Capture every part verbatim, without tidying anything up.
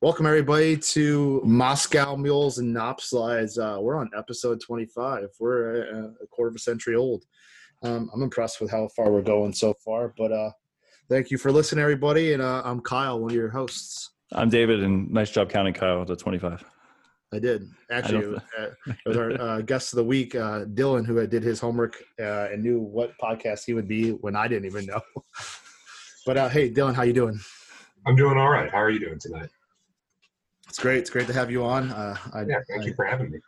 Welcome, everybody, to Moscow Mules and Knopslides. Uh, we're on episode twenty-five. We're a, a quarter of a century old. Um, I'm impressed with how far we're going so far. But uh, thank you for listening, everybody. And uh, I'm Kyle, one of your hosts. I'm David, and nice job counting Kyle to twenty-five. I did. Actually, I it, was, uh, it was our uh, guest of the week, uh, Dylan, who did his homework uh, and knew what podcast he would be when I didn't even know. But uh, hey, Dylan, how you doing? I'm doing all right. How are you doing tonight? It's great. It's great to have you on. Uh, I, yeah, thank I, you for having me.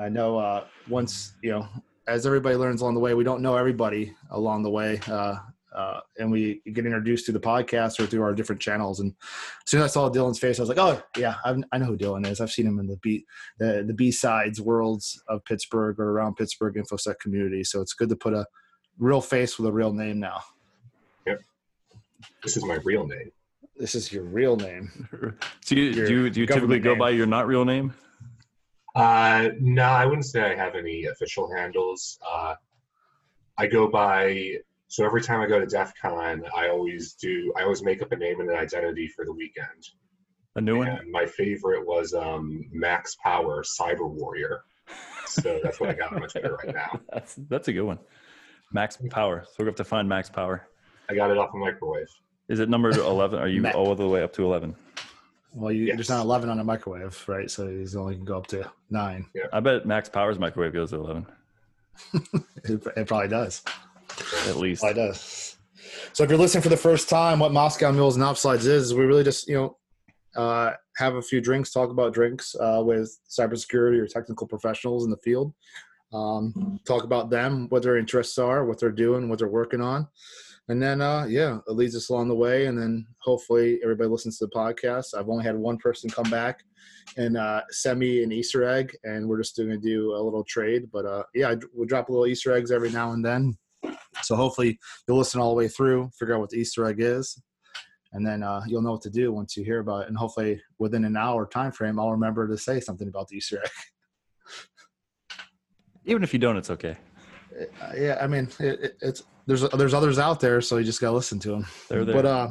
I know uh, once, you know, as everybody learns along the way, we don't know everybody along the way. Uh, uh, and we get introduced to the podcast or through our different channels. And as soon as I saw Dylan's face, I was like, oh, yeah, I've, I know who Dylan is. I've seen him in the B, the, the B-sides worlds of Pittsburgh or around Pittsburgh InfoSec community. So it's good to put a real face with a real name now. Yep. This is my real name. This is your real name. So you, do you, do you typically name. go by your not real name? Uh, no, I wouldn't say I have any official handles. Uh, I go by, so every time I go to DEF CON, I always do, I always make up a name and an identity for the weekend. A new and one? My favorite was um, Max Power, Cyber Warrior. So that's what I got on my Twitter right now. That's, that's a good one. Max Power. So we're going to have to find Max Power. I got it off the microwave. Is it numbered eleven? Are you all the way up to eleven? Well, you, yes. There's not eleven on a microwave, right? So he's only can go up to nine. Yeah. I bet Max Power's microwave goes to eleven. it, it probably does. At least. It probably does. So if you're listening for the first time, what Moscow Mules and Upslides is, is we really just, you know, uh, have a few drinks, talk about drinks uh, with cybersecurity or technical professionals in the field. Um, talk about them, what their interests are, what they're doing, what they're working on. And then, uh, yeah, it leads us along the way. And then hopefully everybody listens to the podcast. I've only had one person come back and uh, send me an Easter egg, and we're just going to do a little trade. But, uh, yeah, we'll drop a little Easter eggs every now and then. So hopefully you'll listen all the way through, figure out what the Easter egg is, and then uh, you'll know what to do once you hear about it. And hopefully within an hour time frame, I'll remember to say something about the Easter egg. Even if you don't, it's okay. Uh, yeah, I mean, it, it, it's there's there's others out there, so you just gotta listen to them. They're there. But uh,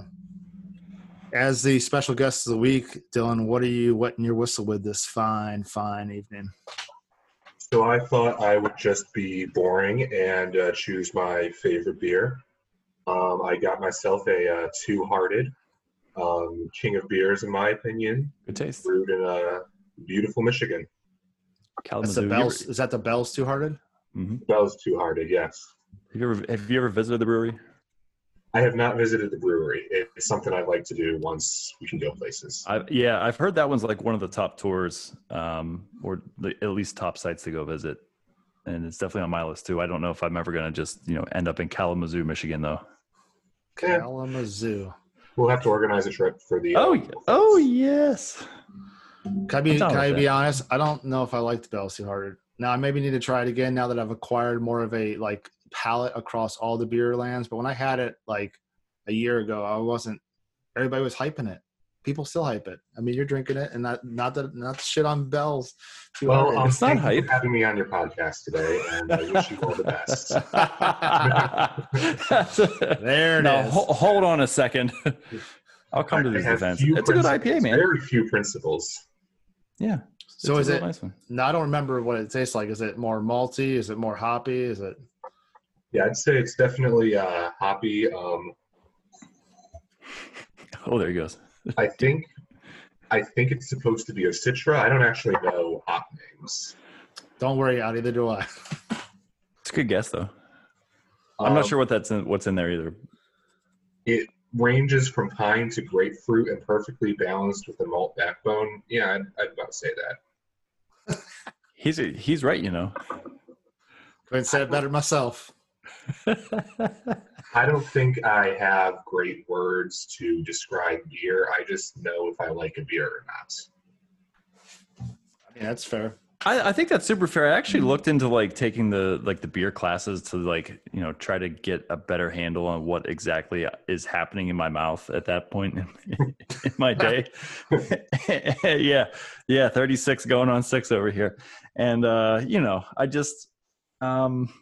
as the special guest of the week, Dylan, what are you wetting your whistle with this fine, fine evening? So I thought I would just be boring and uh, choose my favorite beer. Um, I got myself a uh, Two-Hearted, um, king of beers in my opinion. Good taste. Brewed in uh, beautiful Michigan. Kalamazoo. That's the Bell's, is that the Bell's Two-Hearted? Mm-hmm. Bell's Two-Hearted, yes. Have you, ever, have you ever visited the brewery? I have not visited the brewery. It's something I'd like to do once we can go places. I've, yeah, I've heard that one's like one of the top tours, um, or the, at least top sites to go visit. And it's definitely on my list, too. I don't know if I'm ever going to just, you know, end up in Kalamazoo, Michigan, though. Yeah. Kalamazoo. We'll have to organize a trip for the... Oh, uh, oh yes. Can I be, can I be honest? I don't know if I liked Bell's Two-Hearted. Now, I maybe need to try it again now that I've acquired more of a, like, palette across all the beer lands. But when I had it, like, a year ago, I wasn't – everybody was hyping it. People still hype it. I mean, you're drinking it, and not not that not shit on Bell's. Well, um, it's not hype. For having me on your podcast today, and I wish you all the best. There it now, is. Ho- hold on a second. I'll come to these events. It's a good I P A, man. Very few principles. Yeah. So it's is it? Nice one. No, I don't remember what it tastes like. Is it more malty? Is it more hoppy? Is it? Yeah, I'd say it's definitely uh, hoppy. Um, oh, there he goes. I think, I think it's supposed to be a Citra. I don't actually know hop names. Don't worry, out either do I. It's a good guess though. I'm um, not sure what that's in, what's in there either. It ranges from pine to grapefruit and perfectly balanced with a malt backbone. Yeah, I'd, I'd about to say that. he's a, he's right, you know. Couldn't say it better myself. I don't think I have great words to describe beer. I just know if I like a beer or not. I mean, that's fair. I, I think that's super fair. I actually looked into like taking the like the beer classes to like, you know, try to get a better handle on what exactly is happening in my mouth at that point in, in my day. yeah. Yeah. thirty-six going on six over here. And, uh, you know, I just, um,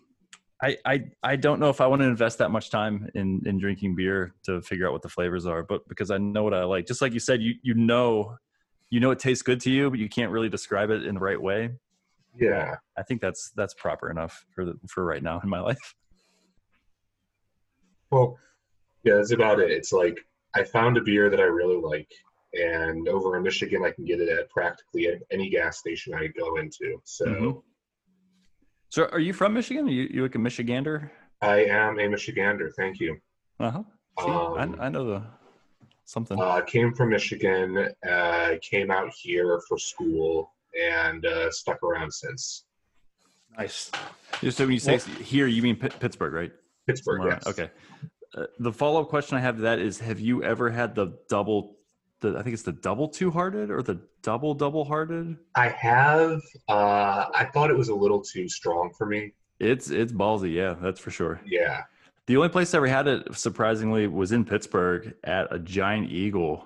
I, I, I don't know if I want to invest that much time in, in drinking beer to figure out what the flavors are, but because I know what I like, just like you said, you, you know, you know it tastes good to you, but you can't really describe it in the right way. Yeah, I think that's that's proper enough for the, for right now in my life. Well, yeah, that's about it. It's like I found a beer that I really like, and over in Michigan, I can get it at practically any gas station I go into. So, mm-hmm. So are you from Michigan? Are you you like a Michigander? I am a Michigander. Thank you. Uh huh. Um, I, I know the something. I uh, came from Michigan. Uh, came out here for school. And uh, stuck around since. Nice. So when you say well, here, you mean P Pittsburgh, right? Pittsburgh, Somewhere. Yes. Okay. Uh, the follow-up question I have to that is, have you ever had the double, the, I think it's the double two-hearted or the double double-hearted? I have. Uh, I thought it was a little too strong for me. It's, it's ballsy, yeah, that's for sure. Yeah. The only place I ever had it, surprisingly, was in Pittsburgh at a Giant Eagle.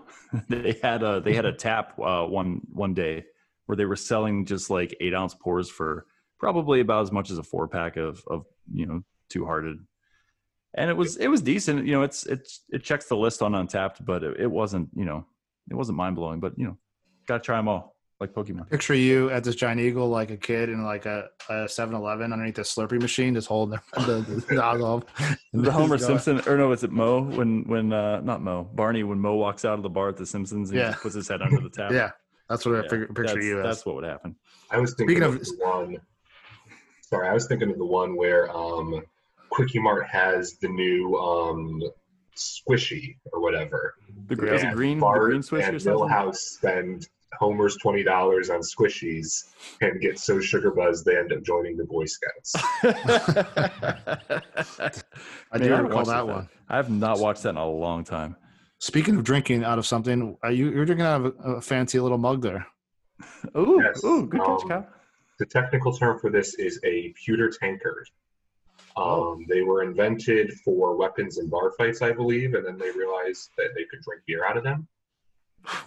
They had a, they had a tap uh, one, one day. Where they were selling just like eight ounce pours for probably about as much as a four pack of, of, you know, two-hearted. And it was, it was decent. You know, it's, it's, it checks the list on Untapped, but it, it wasn't, you know, it wasn't mind blowing, but you know, got to try them all like Pokemon. Picture you at this Giant Eagle, like a kid in like a, a seven eleven underneath the Slurpee machine, just holding the, the alcohol. The Homer Simpson, or no, is it Mo when, when, uh, not Mo, Barney, when Mo walks out of the bar at the Simpsons and yeah. He just puts his head under the tap. Yeah. That's what yeah, I figured, picture that's, you as. That's what would happen. I was thinking Speaking of, of the one. Sorry, I was thinking of the one where um, Quickie Mart has the new um, Squishy or whatever. The, is it green, Bart the green Squishy and or something? Millhouse spend Homer's twenty dollars on Squishies and get so sugar buzzed they end up joining the Boy Scouts. I Man, do I recall that one. I have not watched that in a long time. Speaking of drinking out of something, are you, you're drinking out of a, a fancy little mug there. Ooh, yes. Ooh, good catch, um, Kyle. The technical term for this is a pewter tankard. Um, oh. They were invented for weapons and bar fights, I believe, and then they realized that they could drink beer out of them.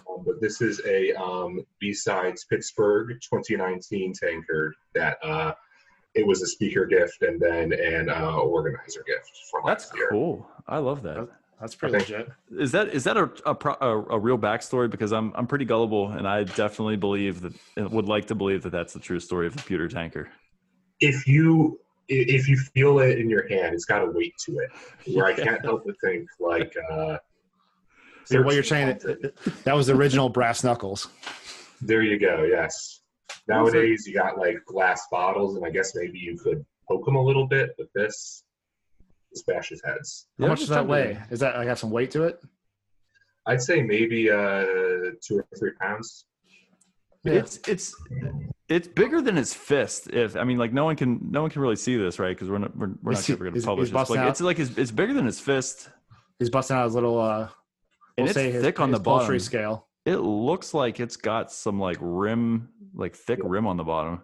Um, but this is a um, B-Sides Pittsburgh twenty nineteen tankard that uh, it was a speaker gift and then an uh, organizer gift from last year. That's cool. I love that. That's That's pretty legit. Is that is that a a, pro, a a real backstory? Because I'm I'm pretty gullible, and I definitely believe that would like to believe that that's the true story of the pewter tanker. If you if you feel it in your hand, it's got a weight to it. Where yeah. I can't help but think like. Uh, so what you're saying that that was the original brass knuckles. There you go. Yes. Nowadays you got like glass bottles, and I guess maybe you could poke them a little bit with this. Bashes heads. How yeah, much does that weigh? Is that I got some weight to it? I'd say maybe uh two or three pounds. Yeah. It's it's it's bigger than his fist. If I mean, like no one can no one can really see this, right? Because we're not we're, we're not ever going to publish this. Like, it's like his, it's bigger than his fist. He's busting out his little. uh we'll And it's say his, thick on his the bottom. Scale. It looks like it's got some like rim, like thick yeah. rim on the bottom.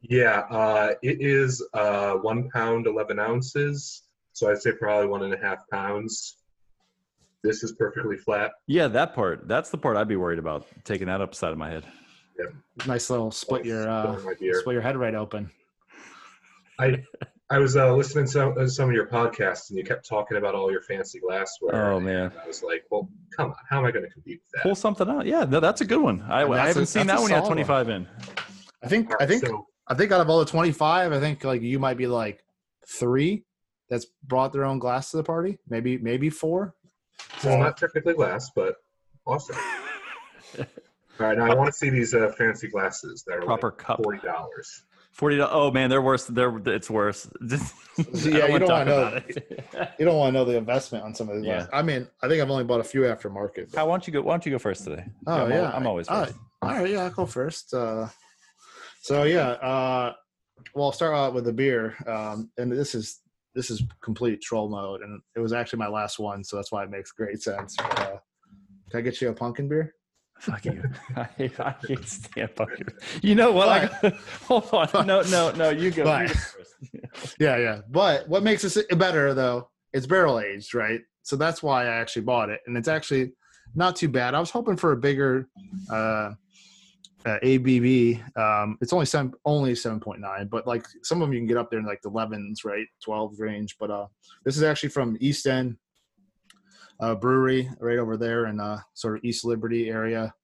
Yeah, uh, it is uh, one pound eleven ounces. So I'd say probably one and a half pounds. This is perfectly flat. Yeah, that part. That's the part I'd be worried about, taking that upside of my head. Yeah. Nice little split your uh, split your head right open. I I was uh, listening to some, uh, some of your podcasts, and you kept talking about all your fancy glassware. Oh, man. I was like, well, come on. How am I going to compete with that? Pull something out. Yeah, no, that's a good one. I, I haven't a, seen that one yet, twenty-five one. In. I think right, I think so, I think out of all the twenty-five, I think like you might be like three that's brought their own glass to the party. Maybe maybe four. So well, not technically glass, but awesome. All right, now I want to see these uh, fancy glasses that are proper like cup. Forty dollars. Forty dollars. Oh man, they're worse. They're it's worse. Yeah, you don't want to know. It. You don't want to know the investment on some of these yeah. glasses. I mean, I think I've only bought a few aftermarket. How? Why don't you go? Why don't you go first today? Oh yeah, I'm, yeah, all, I'm always all first. Right. All right, yeah, I'll go first. Uh, So yeah, uh, well, I'll start out with the beer, um, and this is this is complete troll mode, and it was actually my last one, so that's why it makes great sense. But, uh, can I get you a pumpkin beer? Fuck you! I, I can't stand pumpkin. You know what? I got, hold on. But, no, no, no. You go. But, you go first. Yeah, yeah. But what makes this better though? It's barrel aged, right? So that's why I actually bought it, and it's actually not too bad. I was hoping for a bigger. Uh, Uh, A B V, um, it's only seven, only seven point nine, but like some of them you can get up there in like the elevens, right, twelve range. But uh, this is actually from East End uh, Brewery, right over there in uh, sort of East Liberty area.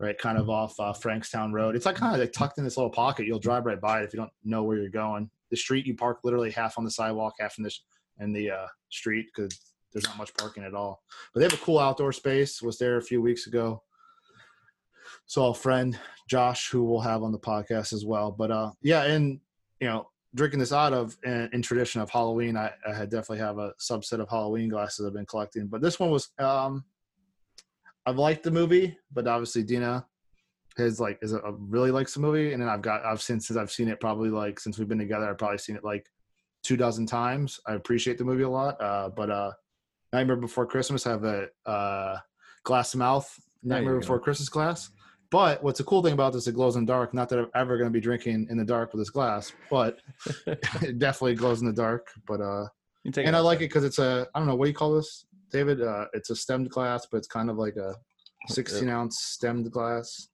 right, kind of off uh, Frankstown Road. It's like kind of like tucked in this little pocket. You'll drive right by it if you don't know where you're going. The street, you park literally half on the sidewalk, half in the, in the uh, street, because there's not much parking at all. But they have a cool outdoor space. Was there a few weeks ago. Saw a friend, Josh, who we'll have on the podcast as well. But, uh, yeah, and, you know, drinking this out of in, in tradition of Halloween, I, I had definitely have a subset of Halloween glasses I've been collecting. But this one was um, – I've liked the movie, but obviously Dina has, like, is a, a really likes the movie. And then I've got – I've seen – since I've seen it probably, like, since we've been together, I've probably seen it, like, two dozen times. I appreciate the movie a lot. Uh, but uh, Nightmare Before Christmas, I have a uh, glass mouth Nightmare Before go. Christmas glass. But what's a cool thing about this, it glows in the dark. Not that I'm ever going to be drinking in the dark with this glass, but it definitely glows in the dark. But uh, you take and I like it because it's a, I don't know, what do you call this, David? Uh, it's a stemmed glass, but it's kind of like a sixteen-ounce stemmed glass.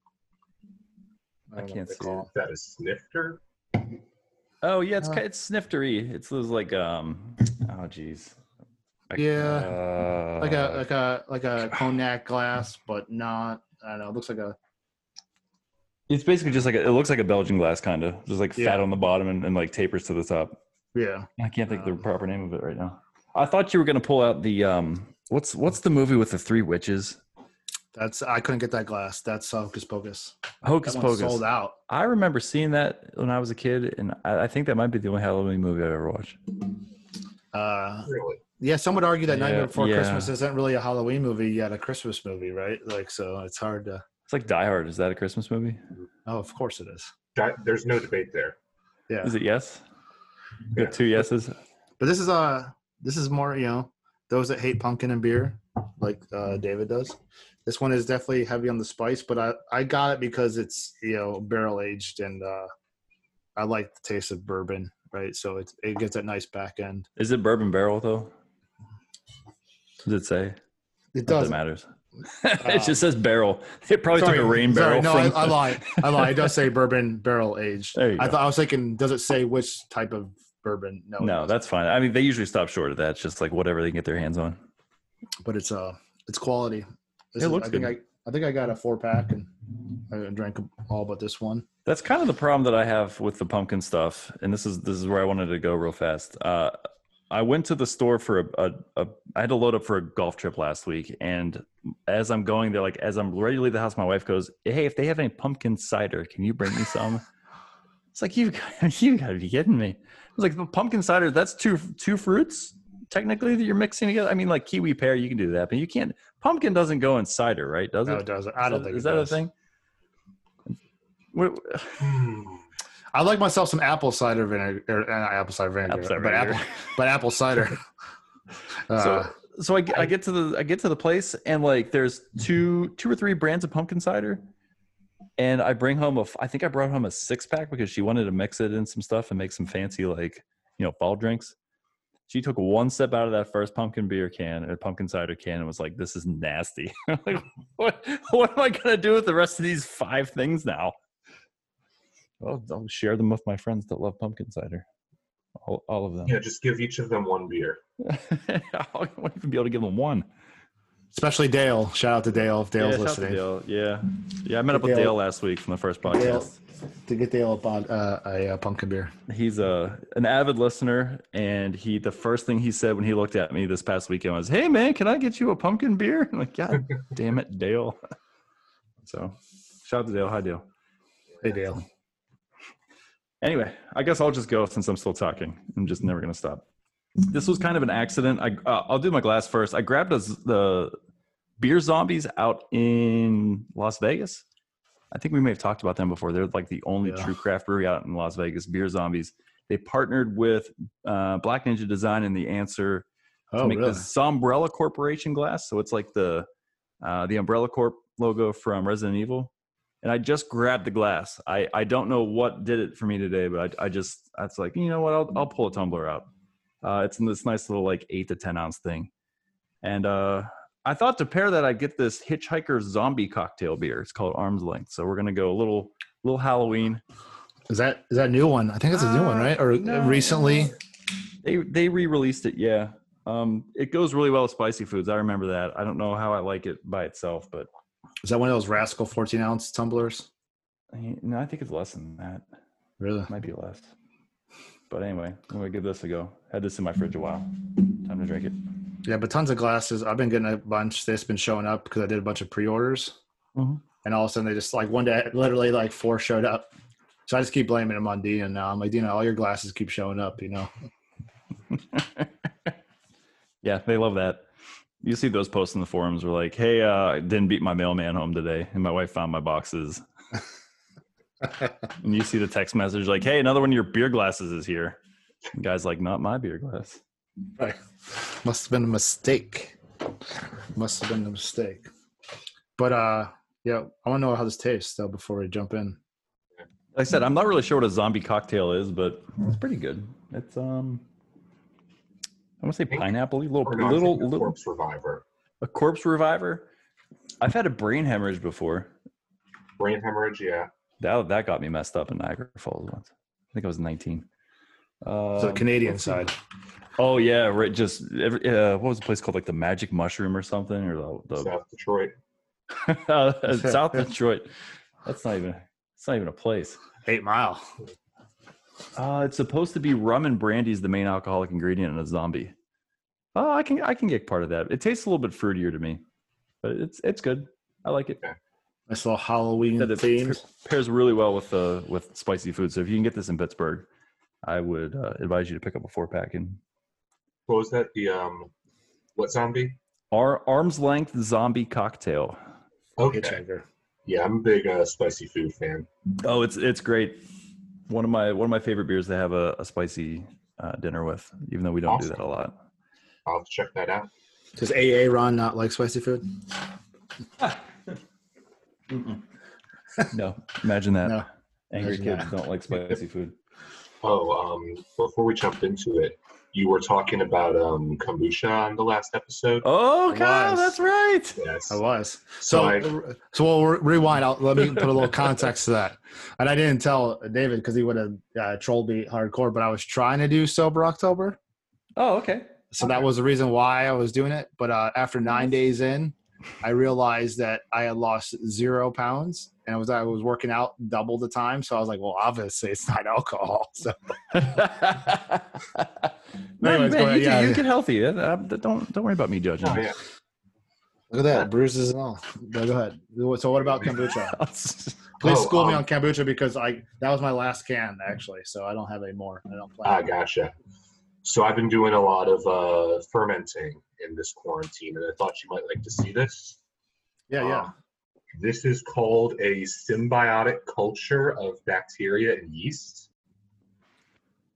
I, I can't see it. Is that a snifter? Oh, yeah, it's uh, it's sniftery. It's those like, um, oh, geez. Like, yeah, uh, like a like a, like a cognac glass, but not, I don't know, it looks like a. It's basically just like a, it looks like a Belgian glass, kind of just like yeah. fat on the bottom and, and like tapers to the top. Yeah, I can't think um, of the proper name of it right now. I thought you were going to pull out the um, what's what's the movie with the three witches? That's I couldn't get that glass. That's Hocus Pocus. Hocus that Pocus sold out. I remember seeing that when I was a kid, and I, I think that might be the only Halloween movie I've ever watched. Uh, really? Yeah, some would argue that yeah, Nightmare Before yeah. Christmas isn't really a Halloween movie yet, a Christmas movie, right? Like, so it's hard to. It's like Die Hard. Is that a Christmas movie? Oh, of course it is. That, there's no debate there. Yeah. Is it yes? Yeah. Got two yeses. But this is uh this is more, you know, those that hate pumpkin and beer, like uh, David does. This one is definitely heavy on the spice, but I, I got it because it's, you know, barrel aged, and uh, I like the taste of bourbon, right? So it it gets that nice back end. Is it bourbon barrel though? Does it say? It doesn't matter. It just says barrel. It probably sorry, took a rain barrel. Sorry, no, from I, I lied. I lied. It does say bourbon barrel aged. There you go. I thought I was thinking, does it say which type of bourbon? No. No, that's fine. I mean, they usually stop short of that. It's just like whatever they can get their hands on. But it's uh, it's quality. This it is, looks I good. Think I, I think I got a four pack and I drank all but this one. That's kind of the problem that I have with the pumpkin stuff, and this is this is where I wanted to go real fast. Uh, I went to the store for a, a, a, I had to load up for a golf trip last week. And as I'm going there, like as I'm ready to leave the house, my wife goes, "Hey, if they have any pumpkin cider, can you bring me some?" It's like, you've got, you've got to be kidding me. I was like, the pumpkin cider, that's two, two fruits technically that you're mixing together. I mean, like kiwi pear, you can do that, but you can't, pumpkin doesn't go in cider, right? Does it? No, it doesn't. I don't think it does. Is that a thing? What, I like myself some apple cider vinegar, or not apple cider vinegar, apple cider but, vinegar. Apple, but apple cider. Uh, so, so I, I get to the I get to the place, and like there's two two or three brands of pumpkin cider, and I bring home a I think I brought home a six pack because she wanted to mix it in some stuff and make some fancy, like, you know, fall drinks. She took one sip out of that first pumpkin beer can or pumpkin cider can and was like, "This is nasty." Like, what what am I gonna do with the rest of these five things now? I'll, I'll share them with my friends that love pumpkin cider. All, all of them. Yeah, just give each of them one beer. I won't even be able to give them one. Especially Dale. Shout out to Dale if Dale's yeah, listening. Dale. Yeah, yeah. I met up with Dale. Dale last week from the first podcast. Dale, to get Dale a, uh, a, a pumpkin beer. He's a, an avid listener, and he the first thing he said when he looked at me this past weekend was, "Hey, man, can I get you a pumpkin beer?" I'm like, God damn it, Dale. So shout out to Dale. Hi, Dale. Hey, Dale. Anyway, I guess I'll just go since I'm still talking. I'm just never going to stop. This was kind of an accident. I, uh, I'll do my glass first. I grabbed a, the Beer Zombies out in Las Vegas. I think we may have talked about them before. They're like the only yeah. true craft brewery out in Las Vegas, Beer Zombies. They partnered with uh, Black Ninja Design and The Answer to oh, make really? this Umbrella Corporation glass. So it's like the uh, the Umbrella Corp logo from Resident Evil. And I just grabbed the glass. I, I don't know what did it for me today, but I I just, that's like, you know what, I'll I'll pull a tumbler out. Uh, it's in this nice little like eight to ten ounce thing. And uh, I thought to pair that, I'd get this Hitchhiker Zombie Cocktail beer. It's called Arm's Length. So we're going to go a little little Halloween. Is that is that a new one? I think it's a new uh, one, right? Or no, recently? They, they re-released it, yeah. Um, it goes really well with spicy foods. I remember that. I don't know how I like it by itself, but Is that one of those Rascal fourteen ounce tumblers? No, I think it's less than that. Really? It might be less. But anyway, I'm going to give this a go. Had this in my fridge a while. Time to drink it. Yeah, but tons of glasses. I've been getting a bunch. They've been showing up because I did a bunch of pre-orders. Mm-hmm. And all of a sudden, they just like one day, literally like four showed up. So I just keep blaming them on Dean now. I'm like, Dean, all your glasses keep showing up, you know? Yeah, they love that. You see those posts in the forums where like, hey, uh, I didn't beat my mailman home today. And my wife found my boxes. And you see the text message like, hey, another one of your beer glasses is here. And guy's like, not my beer glass. Right. Must have been a mistake. Must have been a mistake. But uh, yeah, I want to know how this tastes though before we jump in. Like I said, I'm not really sure what a zombie cocktail is, but it's pretty good. It's um, I want to say pineapple, little little little corpse reviver. A corpse reviver. I've had a brain hemorrhage before. Brain hemorrhage, yeah. That that got me messed up in Niagara Falls once. I think I was nineteen. Uh, so the Canadian side. Oh yeah, right. Just every, uh, what was the place called? Like the Magic Mushroom or something, or the, the South Detroit. South Detroit. That's not even. It's not even a place. Eight Mile. Uh, it's supposed to be rum and brandy is the main alcoholic ingredient in a zombie. Oh, I can I can get part of that. It tastes a little bit fruitier to me, but it's it's good. I like it. Nice little Halloween theme. It pairs really well with uh, with spicy food. So if you can get this in Pittsburgh, I would uh, advise you to pick up a four pack. And what was that? The um, what zombie? Our arm's length zombie cocktail. Okay. Hitchhiker. Yeah, I'm a big uh, spicy food fan. Oh, it's it's great. One of my one of my favorite beers to have a, a spicy uh, dinner with, even though we don't awesome. do that a lot. I'll check that out. Does A A Ron not like spicy food? No, imagine that. No. Angry imagine kids that. don't like spicy food. Oh, um, before we jump into it, you were talking about um, kombucha in the last episode. Oh, Kyle, that's right. Yes, I was. So, so, I, so we'll re- rewind. I'll, let me put a little context to that. And I didn't tell David because he would have uh, trolled me hardcore. But I was trying to do Sober October. Oh, okay. So okay. That was the reason why I was doing it. But uh, after nine days in, I realized that I had lost zero pounds. And I was I was working out double the time, so I was like, "Well, obviously it's not alcohol." So, anyways, man, you, yeah. you get healthy. Don't don't worry about me judging. Oh, yeah. Look at that, bruises and all. Go ahead. So, what about kombucha? Please oh, school um, me on kombucha because I that was my last can actually, so I don't have any more. I don't plan. I gotcha. So I've been doing a lot of uh, fermenting in this quarantine, and I thought you might like to see this. Yeah, uh, yeah. This is called a symbiotic culture of bacteria and yeast.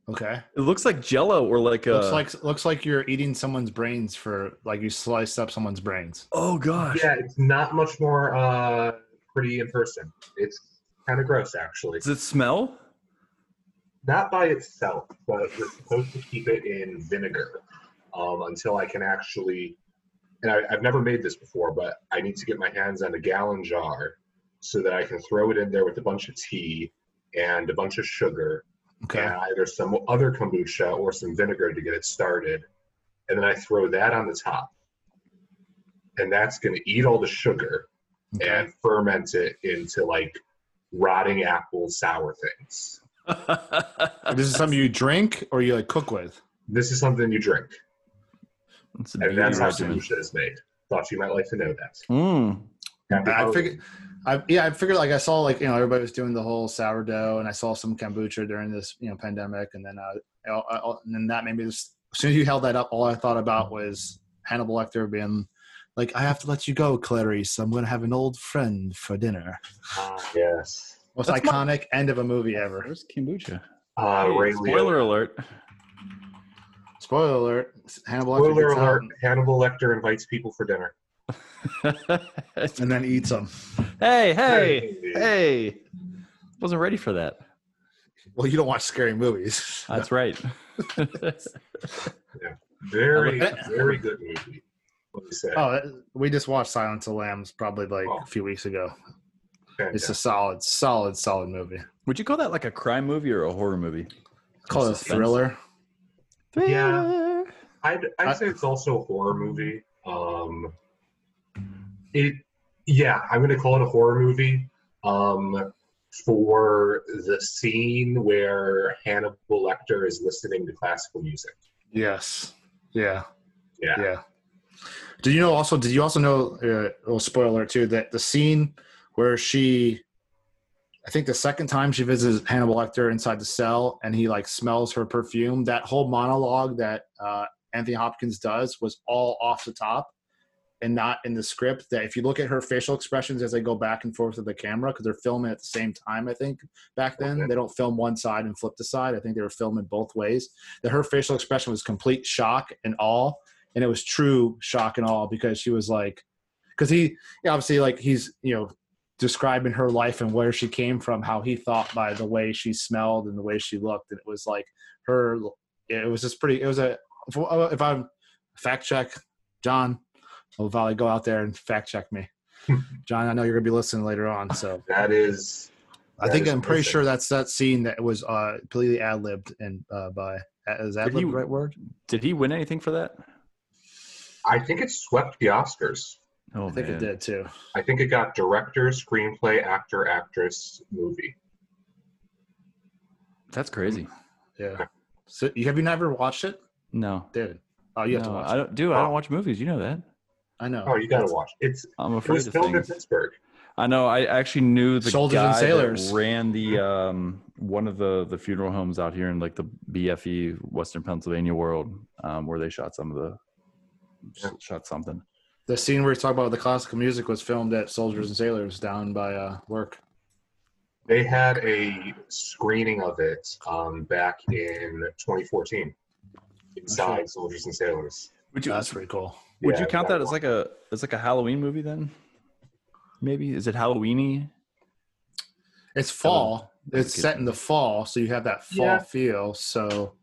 Okay. It looks like Jello or like a... Looks like, looks like you're eating someone's brains for... Like you sliced up someone's brains. Oh, gosh. Yeah, it's not much more uh, pretty in person. It's kind of gross, actually. Does it smell? Not by itself, but we're supposed to keep it in vinegar um, until I can actually... And I, I've never made this before, but I need to get my hands on a gallon jar so that I can throw it in there with a bunch of tea and a bunch of sugar okay. and either some other kombucha or some vinegar to get it started. And then I throw that on the top. And that's going to eat all the sugar okay. and ferment it into like rotting apple sour things. This is something you drink or you like cook with? This is something you drink. That's and that's how kombucha is made. Thought you might like to know that. Mm. I figured, I, yeah, I figured like I saw like, you know, everybody was doing the whole sourdough and I saw some kombucha during this, you know, pandemic. And then, uh, I, I, and then that made me just, as soon as you held that up, all I thought about was Hannibal Lecter being like, I have to let you go, Clarice. I'm going to have an old friend for dinner. Uh, yes. Most that's iconic my- end of a movie ever. Where's kombucha? Uh, hey, Ray spoiler Leo. alert. Spoiler alert, Hannibal Lecter, Spoiler alert, Hannibal Lecter invites people for dinner. And then eats them. Hey, hey, hey, hey. Wasn't ready for that. Well, you don't watch scary movies. That's right. Yeah. Very, very good movie. What do you say? Oh, we just watched Silence of the Lambs probably like oh. a few weeks ago. Fantastic. It's a solid, solid, solid movie. Would you call that like a crime movie or a horror movie? Call it a thriller. Yeah, I'd, I'd say it's also a horror movie. Um, it yeah, I'm going to call it a horror movie. Um, for the scene where Hannibal Lecter is listening to classical music. Yes. Yeah. Yeah. Yeah. Did you know also, did you also know, uh, a little spoiler too, that the scene where she, I think the second time she visits Hannibal Lecter inside the cell and he like smells her perfume, that whole monologue that uh, Anthony Hopkins does was all off the top and not in the script. That if you look at her facial expressions as they go back and forth with the camera, because they're filming at the same time, I think, back then. Okay. They don't film one side and flip the side. I think they were filming both ways. That her facial expression was complete shock and awe. And it was true shock and awe, because she was like, because he obviously, like, he's, you know, describing her life and where she came from, how he thought by the way she smelled and the way she looked. And it was like her, it was just pretty, it was a, if I'm fact check, John O'Valley, go out there and fact check me. John, I know you're going to be listening later on. So that is, that I think is I'm pretty perfect. Sure that's that scene that was uh, completely ad-libbed and uh, by, is ad-libbed the right word? Did he win anything for that? I think it swept the Oscars. Oh, I think man. It did too. I think it got director, screenplay, actor, actress, movie. That's crazy. Yeah. So, have you never watched it? No, dude. Oh, you have no, to watch. I don't, dude, oh. I don't watch movies. You know that. I know. Oh, you gotta That's, watch. It's. I'm afraid it was of filmed things. In Pittsburgh. I know. I actually knew the Soldiers guy and Sailors. That ran the um, one of the the funeral homes out here in like the B F E Western Pennsylvania world, um, where they shot some of the yeah. shot something. The scene where we talk about the classical music was filmed at Soldiers and Sailors down by uh, work. They had a screening of it um, back in twenty fourteen inside okay. Soldiers and Sailors. Would you, That's pretty cool. Would yeah, you count that, that as like a as like a Halloween movie then? Maybe is it Halloween-y? It's fall. Halloween. It's set in the fall, so you have that fall yeah. feel. So.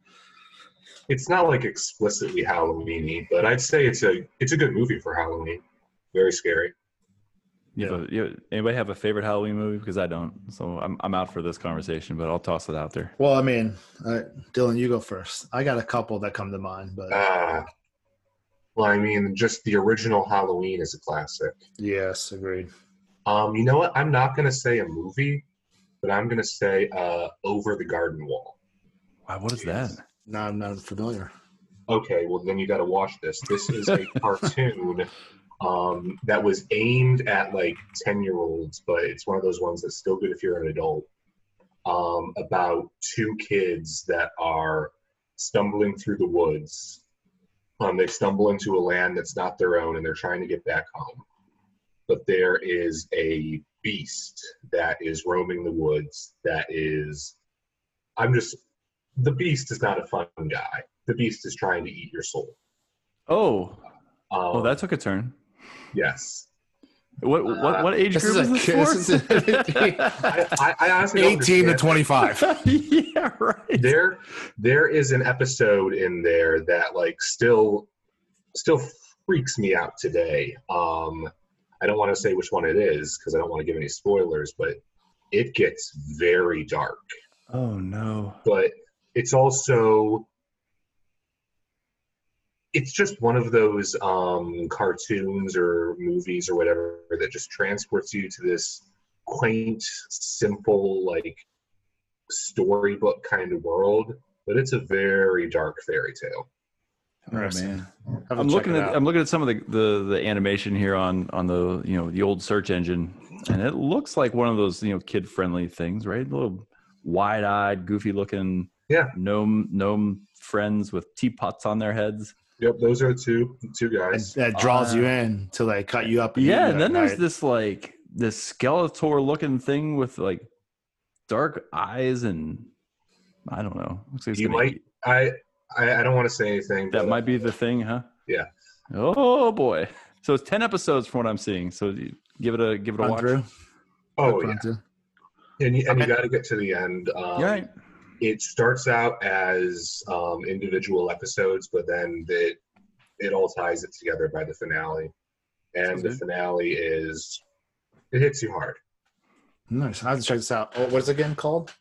It's not like explicitly Halloween-y, but I'd say it's a it's a good movie for Halloween. Very scary. Yeah. So, you know, anybody have a favorite Halloween movie? Because I don't, so I'm I'm out for this conversation, but I'll toss it out there. Well, I mean, uh, Dylan, you go first. I got a couple that come to mind, but. Uh, well, I mean, just the original Halloween is a classic. Yes, agreed. Um, you know what? I'm not gonna say a movie, but I'm gonna say uh, Over the Garden Wall. Wow, what is that? No, I'm not familiar. Okay, well then you got to watch this. This is a cartoon um, that was aimed at like ten-year-olds, but it's one of those ones that's still good if you're an adult. Um, about two kids that are stumbling through the woods. Um, they stumble into a land that's not their own, and they're trying to get back home. But there is a beast that is roaming the woods. That is, I'm just. The beast is not a fun guy. The beast is trying to eat your soul. Oh, um, oh, that took a turn. Yes. What what what age uh, group is this, is this for? I, I, I honestly eighteen to twenty-five. Yeah, right. There, there is an episode in there that like still, still freaks me out today. Um, I don't want to say which one it is because I don't want to give any spoilers, but it gets very dark. Oh no! But. It's also, it's just one of those um, cartoons or movies or whatever that just transports you to this quaint, simple, like, storybook kind of world. But it's a very dark fairy tale. Oh, man. I'm looking at I'm looking at some of the, the, the animation here on, on the you know the old search engine, and it looks like one of those you know kid friendly things, right? A little wide eyed, goofy looking. Yeah, gnome gnome friends with teapots on their heads. Yep, those are two two guys. And that draws uh, you in till they cut you up. And yeah, and then there's night. This like this Skeletor looking thing with like dark eyes and I don't know. Looks like you might. Eat. I I don't want to say anything. That might be the thing, huh? Yeah. Oh boy. So it's ten episodes from what I'm seeing. So give it a give it a watch. Andrew. Oh yeah. Andrew. And you, and okay. you got to get to the end. Um, All right. It starts out as um, individual episodes, but then the, it all ties it together by the finale. And the finale is, it hits you hard. Nice. I'll have to check this out. Oh, what's it again called?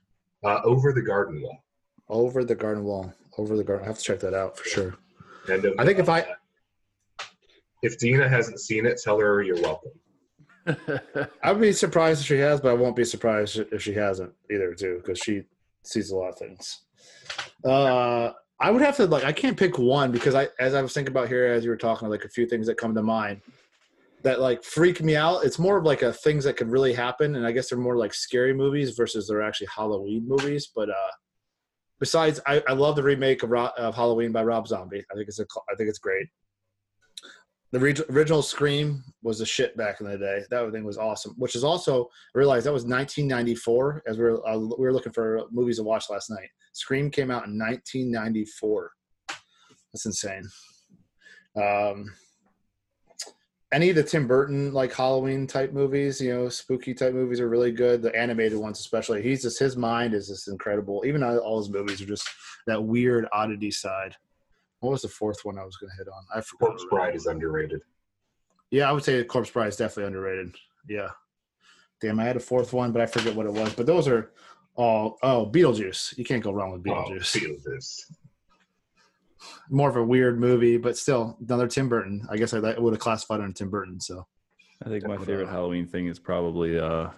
Uh, Over the Garden Wall. Over the Garden Wall. Over the Garden. I have to check that out for sure. And if, I think if I... If Dina hasn't seen it, tell her you're welcome. I'd be surprised if she has, but I won't be surprised if she hasn't either, too, because she sees a lot of things. Uh, I would have to, like, I can't pick one because I, as I was thinking about here, as you were talking, like, a few things that come to mind that, like, freak me out. It's more of, like, a things that could really happen, and I guess they're more, like, scary movies versus they're actually Halloween movies. But uh, besides, I, I love the remake of, Ro- of Halloween by Rob Zombie. I think it's a, I think it's great. The re- original Scream was the shit back in the day. That thing was awesome, which is also, I realized that was nineteen ninety-four as we were, uh, we were looking for movies to watch last night. Scream came out in nineteen ninety-four. That's insane. Um, any of the Tim Burton, like, Halloween type movies, you know, spooky type movies are really good. The animated ones, especially. He's just, his mind is just incredible. Even all his movies are just that weird oddity side. What was the fourth one I was going to hit on? I forgot. Corpse Bride is underrated. Yeah, I would say Corpse Bride is definitely underrated. Yeah. Damn, I had a fourth one, but I forget what it was. But those are all, oh, Beetlejuice. You can't go wrong with Beetlejuice. Oh, Beetlejuice. More of a weird movie, but still, another Tim Burton. I guess I, I would have classified under Tim Burton, so. I think my favorite Halloween thing is probably uh,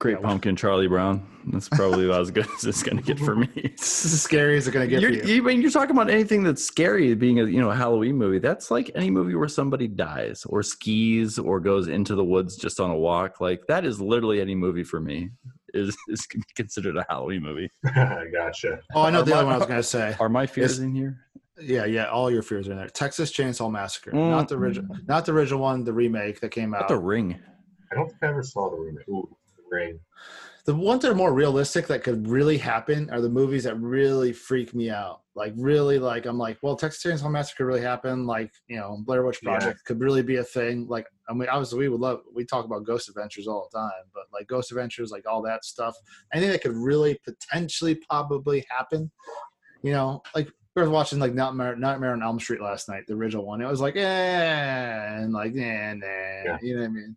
Great yeah, Pumpkin, Charlie Brown. That's probably about as good as it's going to get for me. It's as scary as it's going to get you're, for you. You mean, you're talking about anything that's scary being a, you know, Halloween movie. That's like any movie where somebody dies or skis or goes into the woods just on a walk. Like, that is literally any movie for me is, is considered a Halloween movie. Gotcha. Oh, I know are the my, other one I was going to say. Are my fears in here? Yeah, yeah, all your fears are in there. Texas Chainsaw Massacre. Mm. Not the original Not the original one, the remake that came out. Not The Ring. I don't think I ever saw The Remake. Ooh. Rain. The ones that are more realistic that could really happen are the movies that really freak me out. Like, really, like, I'm like, well, Texas Chainsaw Massacre could really happen. Like, you know, Blair Witch Project yeah. could really be a thing. Like, I mean, obviously we would love, we talk about Ghost Adventures all the time, but like Ghost Adventures, like all that stuff, anything that could really potentially probably happen. You know, like we were watching like Nightmare, Nightmare on Elm Street last night, the original one. It was like, yeah, and like, nah, nah, yeah. You know what I mean?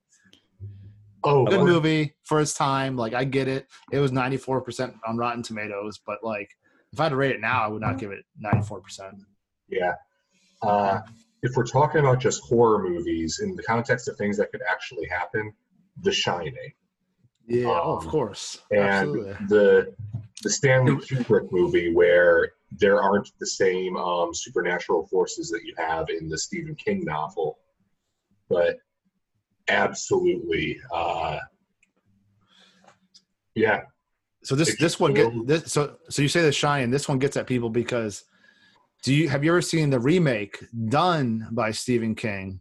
Oh, good movie for its time. Like, I get it. It was ninety-four percent on Rotten Tomatoes, but like, if I had to rate it now, I would not give it ninety-four percent. Yeah. Uh, if we're talking about just horror movies in the context of things that could actually happen, The Shining. Yeah, um, oh, of course. And Absolutely. the the Stanley Kubrick movie, where there aren't the same um, supernatural forces that you have in the Stephen King novel, but. Absolutely. Uh, yeah. So this this one get this so so you say The Shining. This one gets at people because do you have you ever seen the remake done by Stephen King?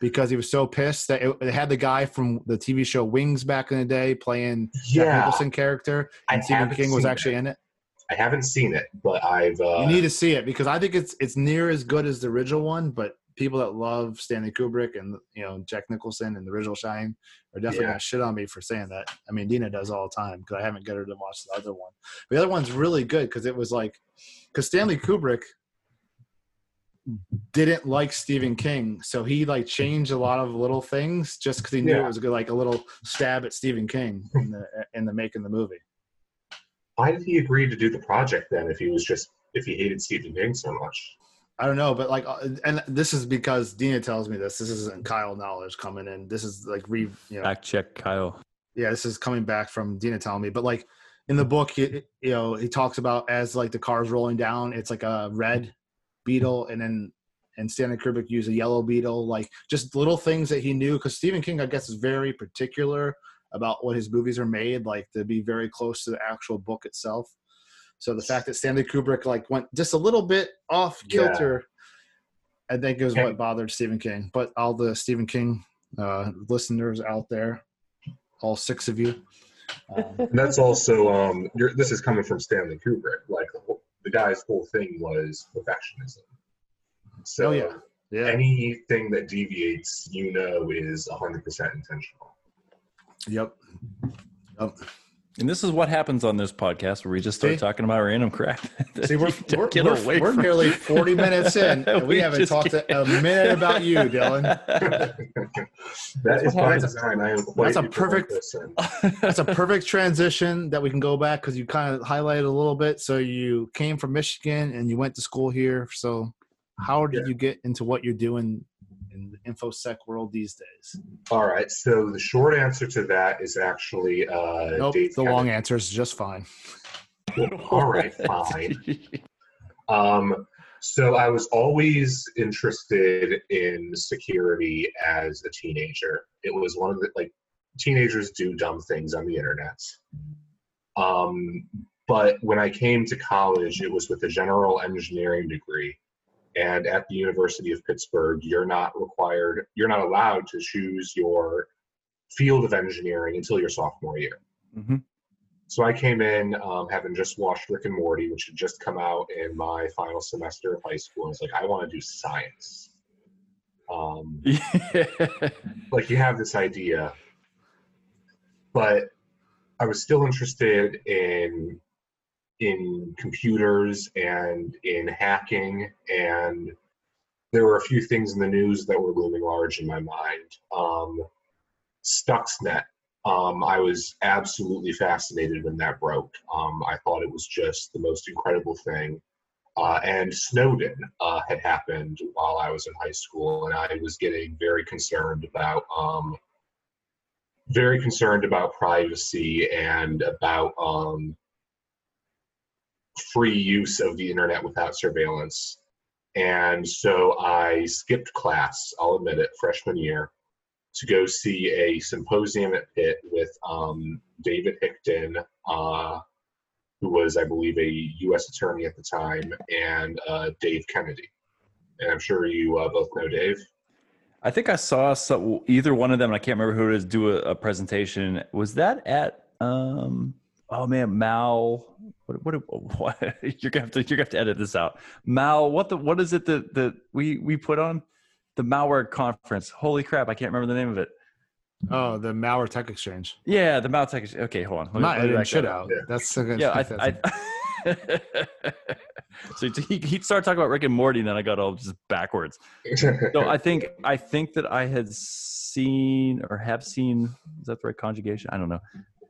Because he was so pissed that it, it had the guy from the T V show Wings back in the day playing yeah. that Nicholson character, and I Stephen King was actually that. in it. I haven't seen it, but I've. Uh, you need to see it because I think it's it's near as good as the original one, but. People that love Stanley Kubrick and, you know, Jack Nicholson and the original Shining are definitely yeah. going to shit on me for saying that. I mean, Dina does all the time because I haven't got her to watch the other one. The other one's really good because it was like – because Stanley Kubrick didn't like Stephen King, so he, like, changed a lot of little things just because he knew yeah. it was good, like a little stab at Stephen King in the in the making of the movie. Why did he agree to do the project then if he was just – if he hated Stephen King so much? I don't know, but like, and this is because Dina tells me this. This isn't Kyle knowledge coming in. This is like re, you know, back check Kyle. Yeah, this is coming back from Dina telling me. But like in the book, you, you know, he talks about as like the car's rolling down, it's like a red beetle, and then and Stanley Kubrick used a yellow beetle, like just little things that he knew because Stephen King, I guess, is very particular about what his movies are made, like to be very close to the actual book itself. So the fact that Stanley Kubrick like went just a little bit off kilter, yeah. I think is what bothered Stephen King. But all the Stephen King uh, listeners out there, all six of you. Um, and that's also um, you're, this is coming from Stanley Kubrick. Like the, whole, the guy's whole thing was perfectionism. So oh, yeah. Yeah. anything that deviates, you know, is one hundred percent intentional. Yep. Yep. And this is what happens on this podcast where we just start See? talking about random crap. See, we're, we're, we're, we're nearly forty minutes in, and we, we haven't talked a, a minute about you, Dylan. that that's is by design. I am that's, a perfect, that's a perfect transition that we can go back because you kind of highlighted a little bit. So you came from Michigan, and you went to school here. So how did yeah. you get into what you're doing in the InfoSec world these days? All right. So the short answer to that is actually uh, nope, Dave the Kennedy. Long answer is just fine. Well, all right, fine. Um, so I was always interested in security as a teenager. It was one of the, like, teenagers do dumb things on the internet. Um, but when I came to college, it was with a general engineering degree. And at the University of Pittsburgh, you're not required, you're not allowed to choose your field of engineering until your sophomore year. Mm-hmm. So I came in um, having just watched Rick and Morty, which had just come out in my final semester of high school. I was like, I want to do science. Um, yeah. Like, you have this idea. But I was still interested in in computers and in hacking, and there were a few things in the news that were looming large in my mind. Um, Stuxnet, um, I was absolutely fascinated when that broke. Um, I thought it was just the most incredible thing. Uh, and Snowden uh, had happened while I was in high school, and I was getting very concerned about um, very concerned about privacy and about um, free use of the internet without surveillance. And so I skipped class, I'll admit it, freshman year, to go see a symposium at Pitt with um, David Hickton, uh, who was, I believe, a U S attorney at the time, and uh, Dave Kennedy. And I'm sure you uh, both know Dave. I think I saw some, either one of them, and I can't remember who it is, do a, a presentation. Was that at, um, oh man, Mal, what, what, what, you're gonna have to, you're gonna have to edit this out. Mal, what the, what is it that, that we, we put on? The malware conference. Holy crap, I can't remember the name of it. Oh, the Malware Tech Exchange. Yeah, the Malware Tech Exchange. Okay, hold on. Let I'm me, not editing shit out. Yeah. That's so good. Yeah, I, I, so he, he started talking about Rick and Morty, and then I got all just backwards. So I think I think that I had seen or have seen, is that the right conjugation? I don't know.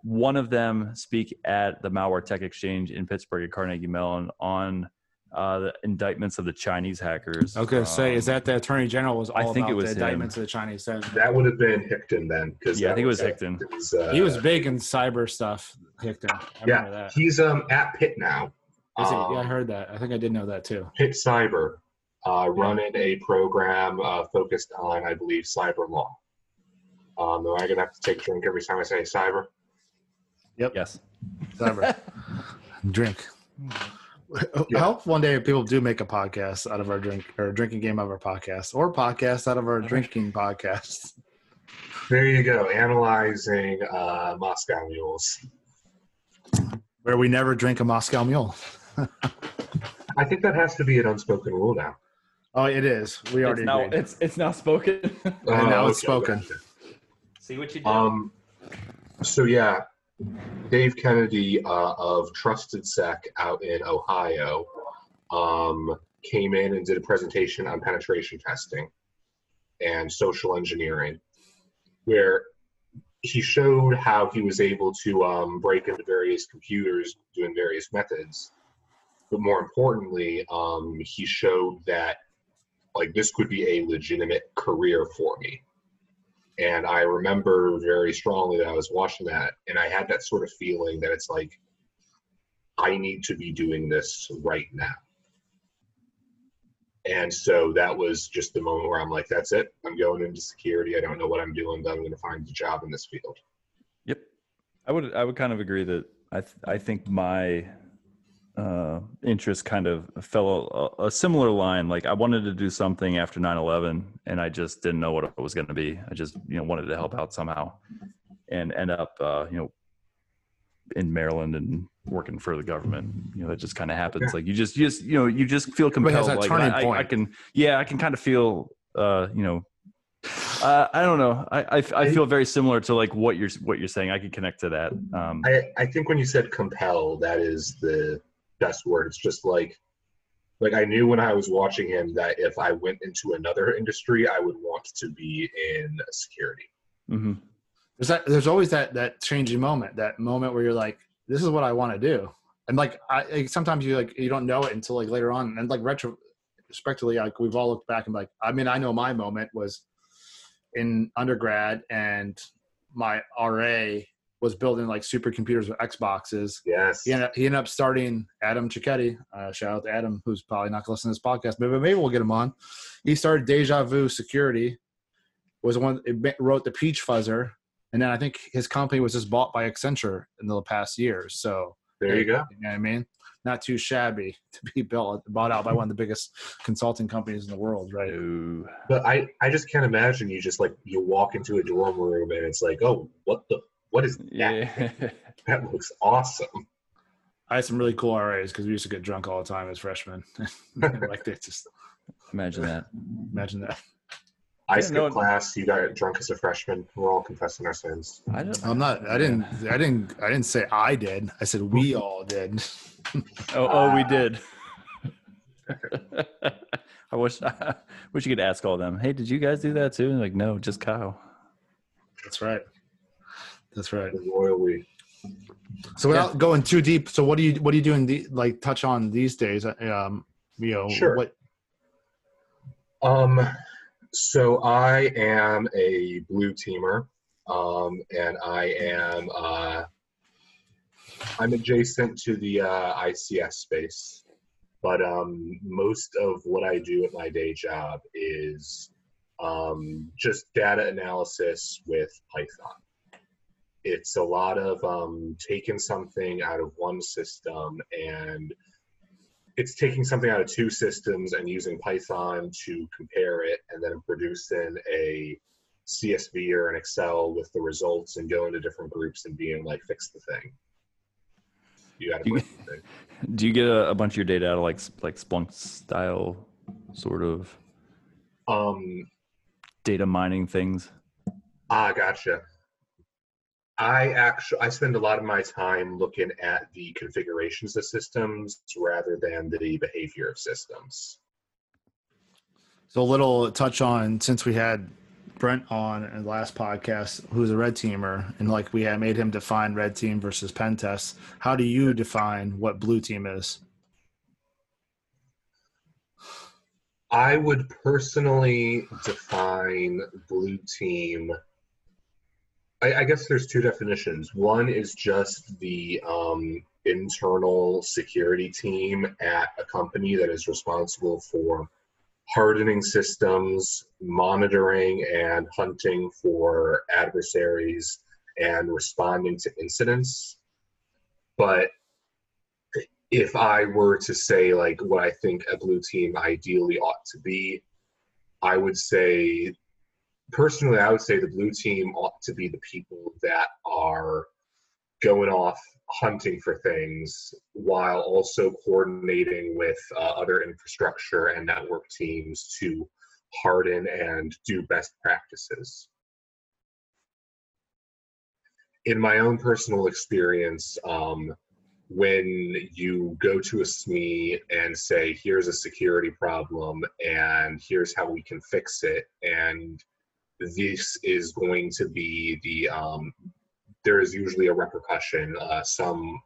One of them speak at the Malware Tech Exchange in Pittsburgh at Carnegie Mellon on uh, the indictments of the Chinese hackers. Okay, um, so is that the Attorney General was all I think about it was the indictments him. of the Chinese hackers? That would have been Hickton then. Yeah, I think was, it was Hickton. It was, uh, he was big in cyber stuff, Hickton. I yeah, remember that. He's um, at Pitt now. Is um, it? Yeah, I heard that. I think I did know that too. Pitt Cyber, uh, running yeah. a program uh, focused on, I believe, cyber law. Um, am I going to have to take a drink every time I say cyber? Yep. Yes. Cyber. Drink. Yeah. I hope one day people do make a podcast out of our drink or drinking game out of our podcast, or podcast out of our drinking podcast. There you go. Analyzing uh, Moscow mules. Where we never drink a Moscow mule. I think that has to be an unspoken rule now. Oh, it is. We it's already now, it's it's now spoken. Uh, and now okay, it's spoken. Gotcha. See what you do. Um, so, yeah. Dave Kennedy uh, of Trusted Sec out in Ohio um, came in and did a presentation on penetration testing and social engineering, where he showed how he was able to um, break into various computers doing various methods. But more importantly, um, he showed that, like, this could be a legitimate career for me. And I remember very strongly that I was watching that, and I had that sort of feeling that it's like, I need to be doing this right now. And so that was just the moment where I'm like, that's it. I'm going into security. I don't know what I'm doing, but I'm going to find a job in this field. Yep. I would, I would kind of agree that I, th- I think my uh, interest kind of fell a, a similar line. Like, I wanted to do something after nine eleven, and I just didn't know what it was going to be. I just, you know, wanted to help out somehow, and end up, uh, you know, in Maryland and working for the government. You know, that just kind of happens. Like, you just, you just, you know, you just feel compelled. Like, I, I, I can, yeah, I can kind of feel, uh, you know, uh, I don't know. I, I, I feel very similar to, like, what you're, what you're saying. I can connect to that. Um, I, I think when you said compel, that is the best word. It's just like, like I knew when I was watching him that if I went into another industry, I would want to be in security. Mm-hmm. There's that. There's always that that changing moment, that moment where you're like, this is what I want to do. And like, I, sometimes you like you don't know it until like later on. And like retro, retrospectively, like we've all looked back and like, I mean, I know my moment was in undergrad and my R A was building like supercomputers with Xboxes. Yes. He ended up, he ended up starting Adam Cicchetti. Uh, shout out to Adam, who's probably not going to listen to this podcast, but maybe we'll get him on. He started Deja Vu Security, was one it wrote the Peach Fuzzer. And then I think his company was just bought by Accenture in the past year. So there you go. You know what I mean? Not too shabby to be built, bought out by one of the biggest consulting companies in the world, right? Ooh. But I, I just can't imagine you just like, you walk into a dorm room and it's like, oh, what the, what is that? Yeah. That looks awesome. I had some really cool R As because we used to get drunk all the time as freshmen. Like they just imagine that. Imagine that. I skipped class. You got drunk as a freshman. We're all confessing our sins. I don't, I'm not. I didn't. I didn't. I didn't say I did. I said we all did. oh, oh, we did. I wish. I wish you could ask all of them. Hey, did you guys do that too? And like, no, just Kyle. That's right. That's right. The royal we. So without yeah. going too deep, so what do you what do you doing? The, like touch on these days. Um, you know. Sure. What, um. So I am a blue teamer, um, and I am uh, I'm adjacent to the uh, I C S space, but um, most of what I do at my day job is um, just data analysis with Python. It's a lot of um, taking something out of one system and it's taking something out of two systems and using Python to compare it and then producing a C S V or an Excel with the results and going to different groups and being like, fix the thing. You gotta do, you, the thing. Do you get a, a bunch of your data out of like, like Splunk style sort of um, data mining things? Ah, gotcha. I actually, I spend a lot of my time looking at the configurations of systems rather than the behavior of systems. So a little touch on, since we had Brent on in the last podcast, who's a red teamer, and like we had made him define red team versus pen tests. How do you define what blue team is? I would personally define blue team. I guess there's two definitions. One is just the um, internal security team at a company that is responsible for hardening systems, monitoring and hunting for adversaries, and responding to incidents. But if I were to say like what I think a blue team ideally ought to be, I would say personally, I would say the blue team ought to be the people that are going off hunting for things while also coordinating with uh, other infrastructure and network teams to harden and do best practices. In my own personal experience, um, when you go to a S M E and say, here's a security problem and here's how we can fix it, and this is going to be the, um, there is usually a repercussion, uh, some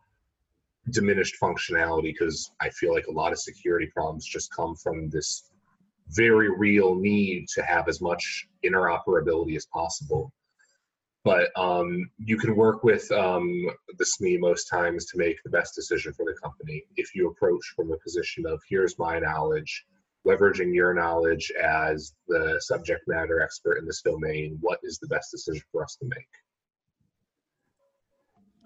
diminished functionality, because I feel like a lot of security problems just come from this very real need to have as much interoperability as possible. But um, you can work with um, the S M E most times to make the best decision for the company. If you approach from a position of, here's my knowledge, leveraging your knowledge as the subject matter expert in this domain, what is the best decision for us to make?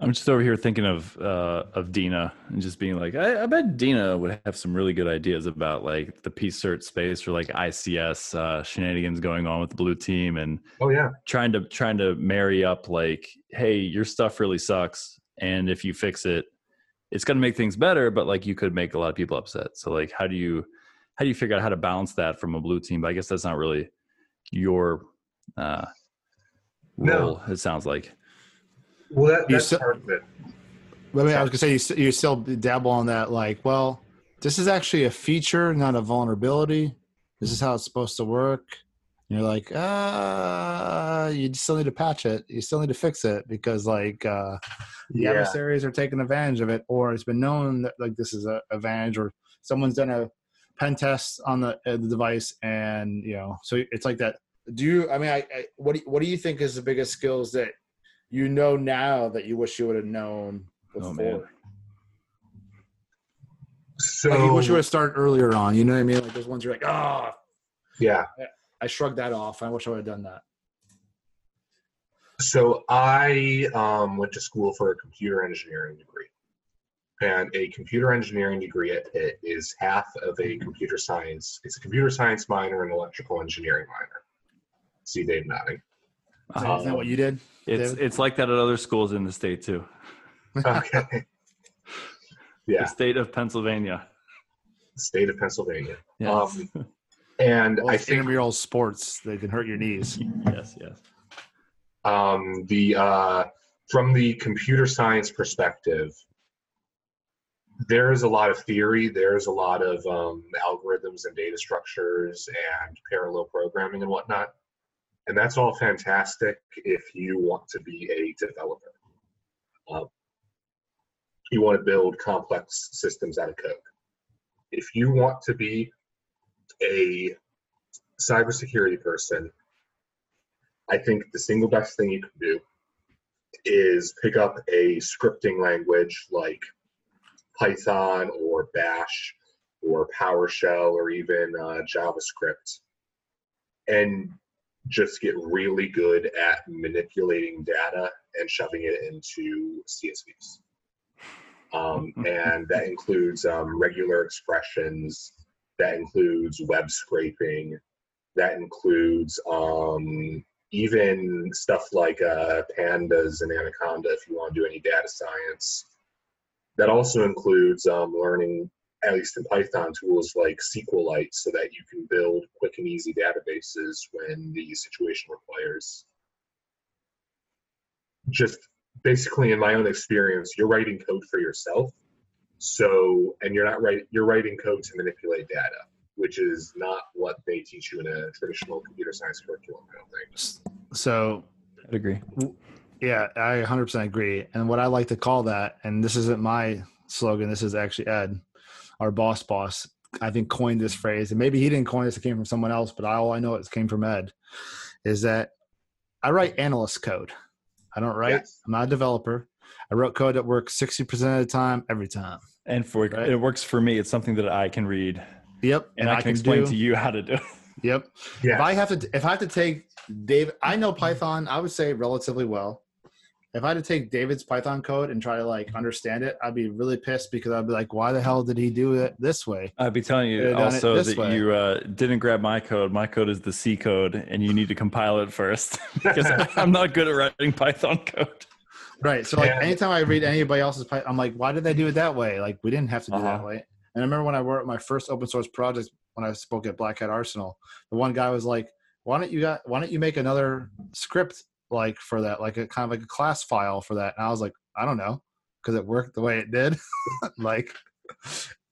I'm just over here thinking of uh, of Dina and just being like, I, I bet Dina would have some really good ideas about like the P-cert space or like I C S uh, shenanigans going on with the blue team and oh yeah, trying to trying to marry up like, hey, your stuff really sucks, and if you fix it, it's going to make things better, but like you could make a lot of people upset. So like, how do you How do you figure out how to balance that from a blue team? But I guess that's not really your uh, role, no. It sounds like. Well, that, that's still, part of it. Let me, I was going to say, you, you still dabble on that, like, well, this is actually a feature, not a vulnerability. This is how it's supposed to work. And you're like, ah, uh, you still need to patch it. You still need to fix it because, like, uh, the yeah. adversaries are taking advantage of it, or it's been known that, like, this is an advantage, or someone's done a pen tests on the uh, the device, and you know, so it's like that. Do you? I mean, I, I what do you, what do you think is the biggest skills that you know now that you wish you would have known before? Oh, man. So like you wish you would have started earlier on. You know what I mean? Like those ones you're like, oh, yeah. I shrugged that off. I wish I would have done that. So I um, went to school for a computer engineering degree. And a computer engineering degree at Pitt is half of a computer science. It's a computer science minor and electrical engineering minor. See Dave nodding. Is that, um, is that what you did? It's, it's like that at other schools in the state too. Okay. Yeah. The state of Pennsylvania. State of Pennsylvania. Yes. Um, and well, I think intramural sports, they can hurt your knees. Yes, yes. Um, the uh, from the computer science perspective, there is a lot of theory. There's a lot of um, algorithms and data structures and parallel programming and whatnot. And that's all fantastic if you want to be a developer. Um, you want to build complex systems out of code. If you want to be a cybersecurity person, I think the single best thing you can do is pick up a scripting language like Python or Bash or PowerShell or even uh, JavaScript, and just get really good at manipulating data and shoving it into C S Vs. Um, and that includes um, regular expressions, that includes web scraping, that includes um, even stuff like uh, pandas and anaconda if you want to do any data science. That also includes um, learning, at least in Python, tools like SQLite so that you can build quick and easy databases when the situation requires. Just basically, in my own experience, you're writing code for yourself. So, and you're not writing, you're writing code to manipulate data, which is not what they teach you in a traditional computer science curriculum, I don't think. So, I'd agree. Yeah, I one hundred percent agree. And what I like to call that, and this isn't my slogan, this is actually Ed, our boss boss, I think coined this phrase, and maybe he didn't coin this, it came from someone else, but all I know it came from Ed, is that I write analyst code. I don't write, yes. I'm not a developer. I wrote code that works sixty percent of the time, every time. And for right? It works for me. It's something that I can read. Yep. And, and I, I can, can explain do. to you how to do it. Yep. Yeah. If I have to, if I have to take Dave, I know Python, I would say relatively well. If I had to take David's Python code and try to like understand it, I'd be really pissed because I'd be like, why the hell did he do it this way? I'd be telling you also that way. you uh, didn't grab my code. My code is the C code and you need to compile it first because I'm not good at writing Python code. Right. So like yeah. anytime I read anybody else's Python, I'm like, why did they do it that way? Like we didn't have to do uh-huh. that way. And I remember when I worked my first open source project, when I spoke at Black Hat Arsenal, the one guy was like, why don't you got, why don't you make another script like for that, like a kind of like a class file for that. And I was like, I don't know, because it worked the way it did. Like,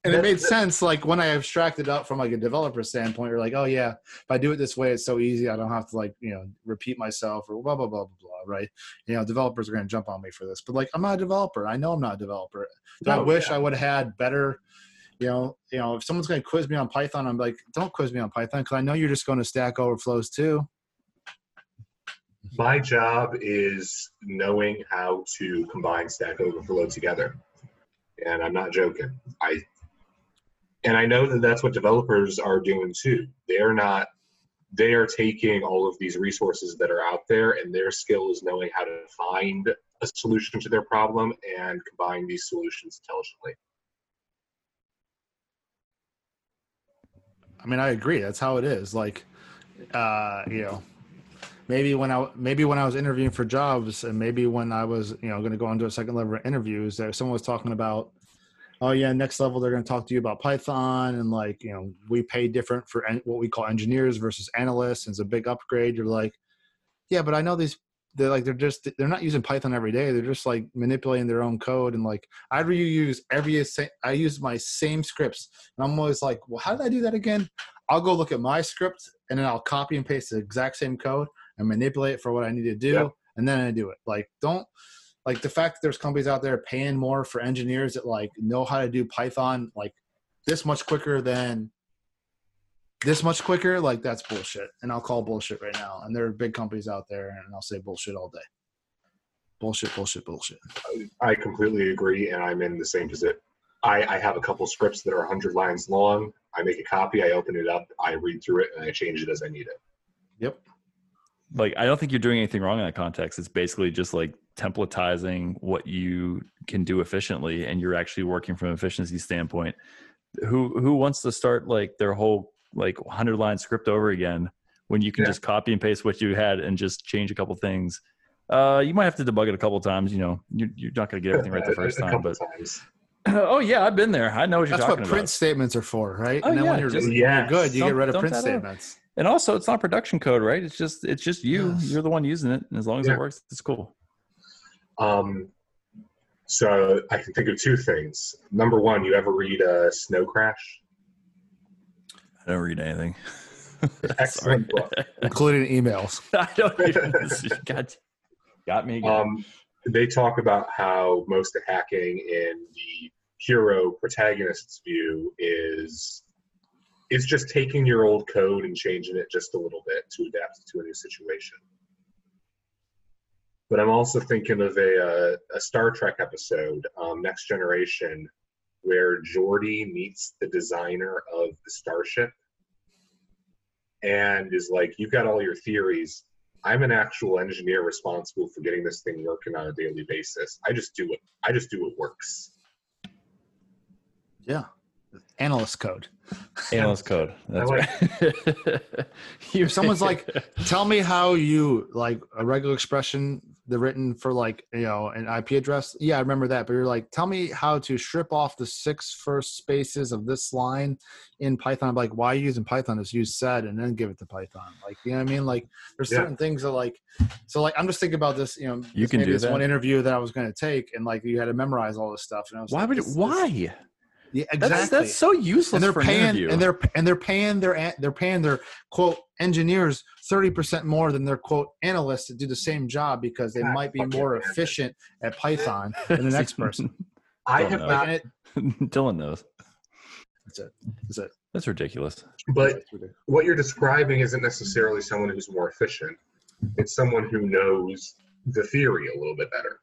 and it made sense. Like when I abstracted up from like a developer standpoint, you're like, oh yeah, if I do it this way, it's so easy. I don't have to like, you know, repeat myself or blah, blah, blah, blah, blah. Right. You know, developers are going to jump on me for this, but like, I'm not a developer. I know I'm not a developer. So oh, I wish yeah. I would have had better, you know, you know, if someone's going to quiz me on Python, I'm like, don't quiz me on Python. Cause I know you're just going to Stack Overflows too. My job is knowing how to combine Stack Overflow together, and I'm not joking. I and I know that that's what developers are doing too. They're not. They are taking all of these resources that are out there, and their skill is knowing how to find a solution to their problem and combine these solutions intelligently. I mean, I agree. That's how it is. Like, uh, you know. Maybe when I maybe when I was interviewing for jobs, and maybe when I was you know going to go on to a second level of interviews, there someone was talking about, oh yeah, next level they're going to talk to you about Python, and like you know we pay different for en- what we call engineers versus analysts, and it's a big upgrade. You're like, yeah, but I know these they're like they're just they're not using Python every day. They're just like manipulating their own code, and like I reuse every I use my same scripts, and I'm always like, well, how did I do that again? I'll go look at my script, and then I'll copy and paste the exact same code. And manipulate it for what I need to do, yep. and then I do it. Like, don't like the fact that there's companies out there paying more for engineers that like know how to do Python like this much quicker than this much quicker, like that's bullshit. And I'll call bullshit right now. And there are big companies out there, and I'll say bullshit all day. Bullshit, bullshit, bullshit. I completely agree, and I'm in the same position. I, I have a couple scripts that are one hundred lines long. I make a copy, I open it up, I read through it, and I change it as I need it. Yep. Like, I don't think you're doing anything wrong in that context. It's basically just like templatizing what you can do efficiently, and you're actually working from an efficiency standpoint. Who who wants to start like their whole like one hundred line script over again when you can yeah. just copy and paste what you had and just change a couple things? Uh, you might have to debug it a couple of times. You know, you're, you're not going to get everything right the first time, but times. Oh yeah, I've been there. I know what you're That's talking about. That's what print statements are for, right? Oh, and then yeah, when you're, just, when yeah. you're good, you dump, get rid of print statements. Out. And also, it's not production code, right? It's just it's just you. Yes. You're the one using it, and as long as yeah. it works, it's cool. Um, so I can think of two things. Number one, you ever read uh, Snow Crash? I don't read anything. Excellent book, including emails. I don't even. God. Got me again. Um, they talk about how most of hacking in the hero protagonist's view is is just taking your old code and changing it just a little bit to adapt to a new situation. But I'm also thinking of a, a, a Star Trek episode, um, Next Generation, where Geordi meets the designer of the starship and is like, "You've got all your theories. I'm an actual engineer responsible for getting this thing working on a daily basis. I just do what I just do what works." Yeah. Analyst code. Analyst code. That's like, right. If someone's like, "Tell me how you like a regular expression, the written for like, you know, an I P address." Yeah, I remember that. But you're like, "Tell me how to strip off the six first spaces of this line in Python." I'm like, why are you using Python? Just use said and then give it to Python. Like, you know what I mean? Like, there's yeah. certain things that like, so like, I'm just thinking about this. You know, you this, can do this that. One interview that I was going to take, and like, you had to memorize all this stuff. And I was why like, would you, this, why? This, Yeah, exactly. That's, that's so useless. And they're for paying, an interview. and they're and they're paying their they're paying their quote engineers thirty percent more than their quote analysts to do the same job because they God, might be more man. efficient at Python than the next person. I have not. It. Dylan knows. That's it. That's it. That's ridiculous. But that's ridiculous. What you're describing isn't necessarily someone who's more efficient. It's someone who knows the theory a little bit better.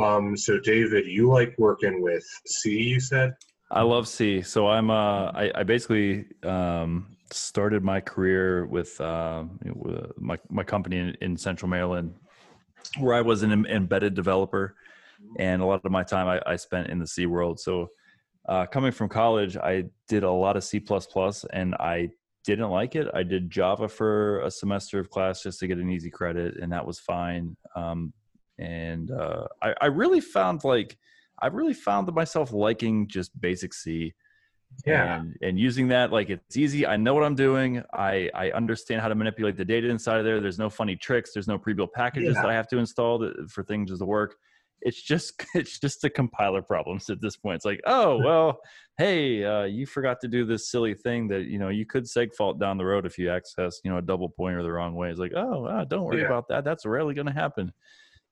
Um, so David, you like working with C, you said? I love C. So I'm, uh, I, I basically, um, started my career with, um, you know, with my, my company in, in Central Maryland, where I was an embedded developer, and a lot of my time I, I spent in the C world. So, uh, coming from college, I did a lot of C plus plus and I didn't like it. I did Java for a semester of class just to get an easy credit, and that was fine. Um, And uh, I, I really found like, I really found myself liking just basic C, yeah. and, and using that, like it's easy. I know what I'm doing. I, I understand how to manipulate the data inside of there. There's no funny tricks. There's no pre-built packages yeah. that I have to install that, for things to work. It's just, it's just the compiler problems at this point. It's like, oh, well, hey, uh, you forgot to do this silly thing that, you know, you could segfault down the road if you access, you know, a double pointer the wrong way. It's like, oh, uh, don't worry yeah. about that. That's rarely going to happen.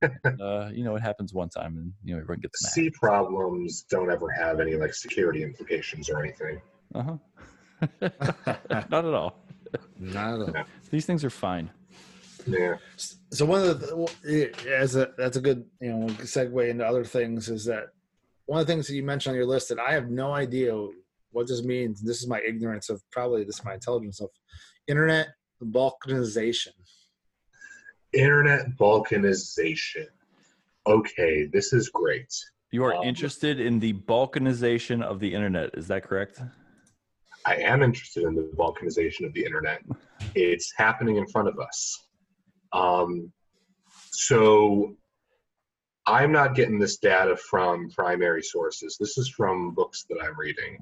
uh, you know, it happens one time, and you know everyone gets mad. C problems don't ever have any like security implications or anything. Uh huh. Not at all. Not at all. These things are fine. Yeah. So one of the as a that's a good you know segue into other things is that one of the things that you mentioned on your list that I have no idea what this means. This is my ignorance of probably this is my intelligence of internet balkanization. Internet balkanization. Okay, this is great. You are um, interested in the balkanization of the internet, is that correct? I am interested in the balkanization of the internet. It's happening in front of us. Um, so I'm not getting this data from primary sources. This is from books that I'm reading.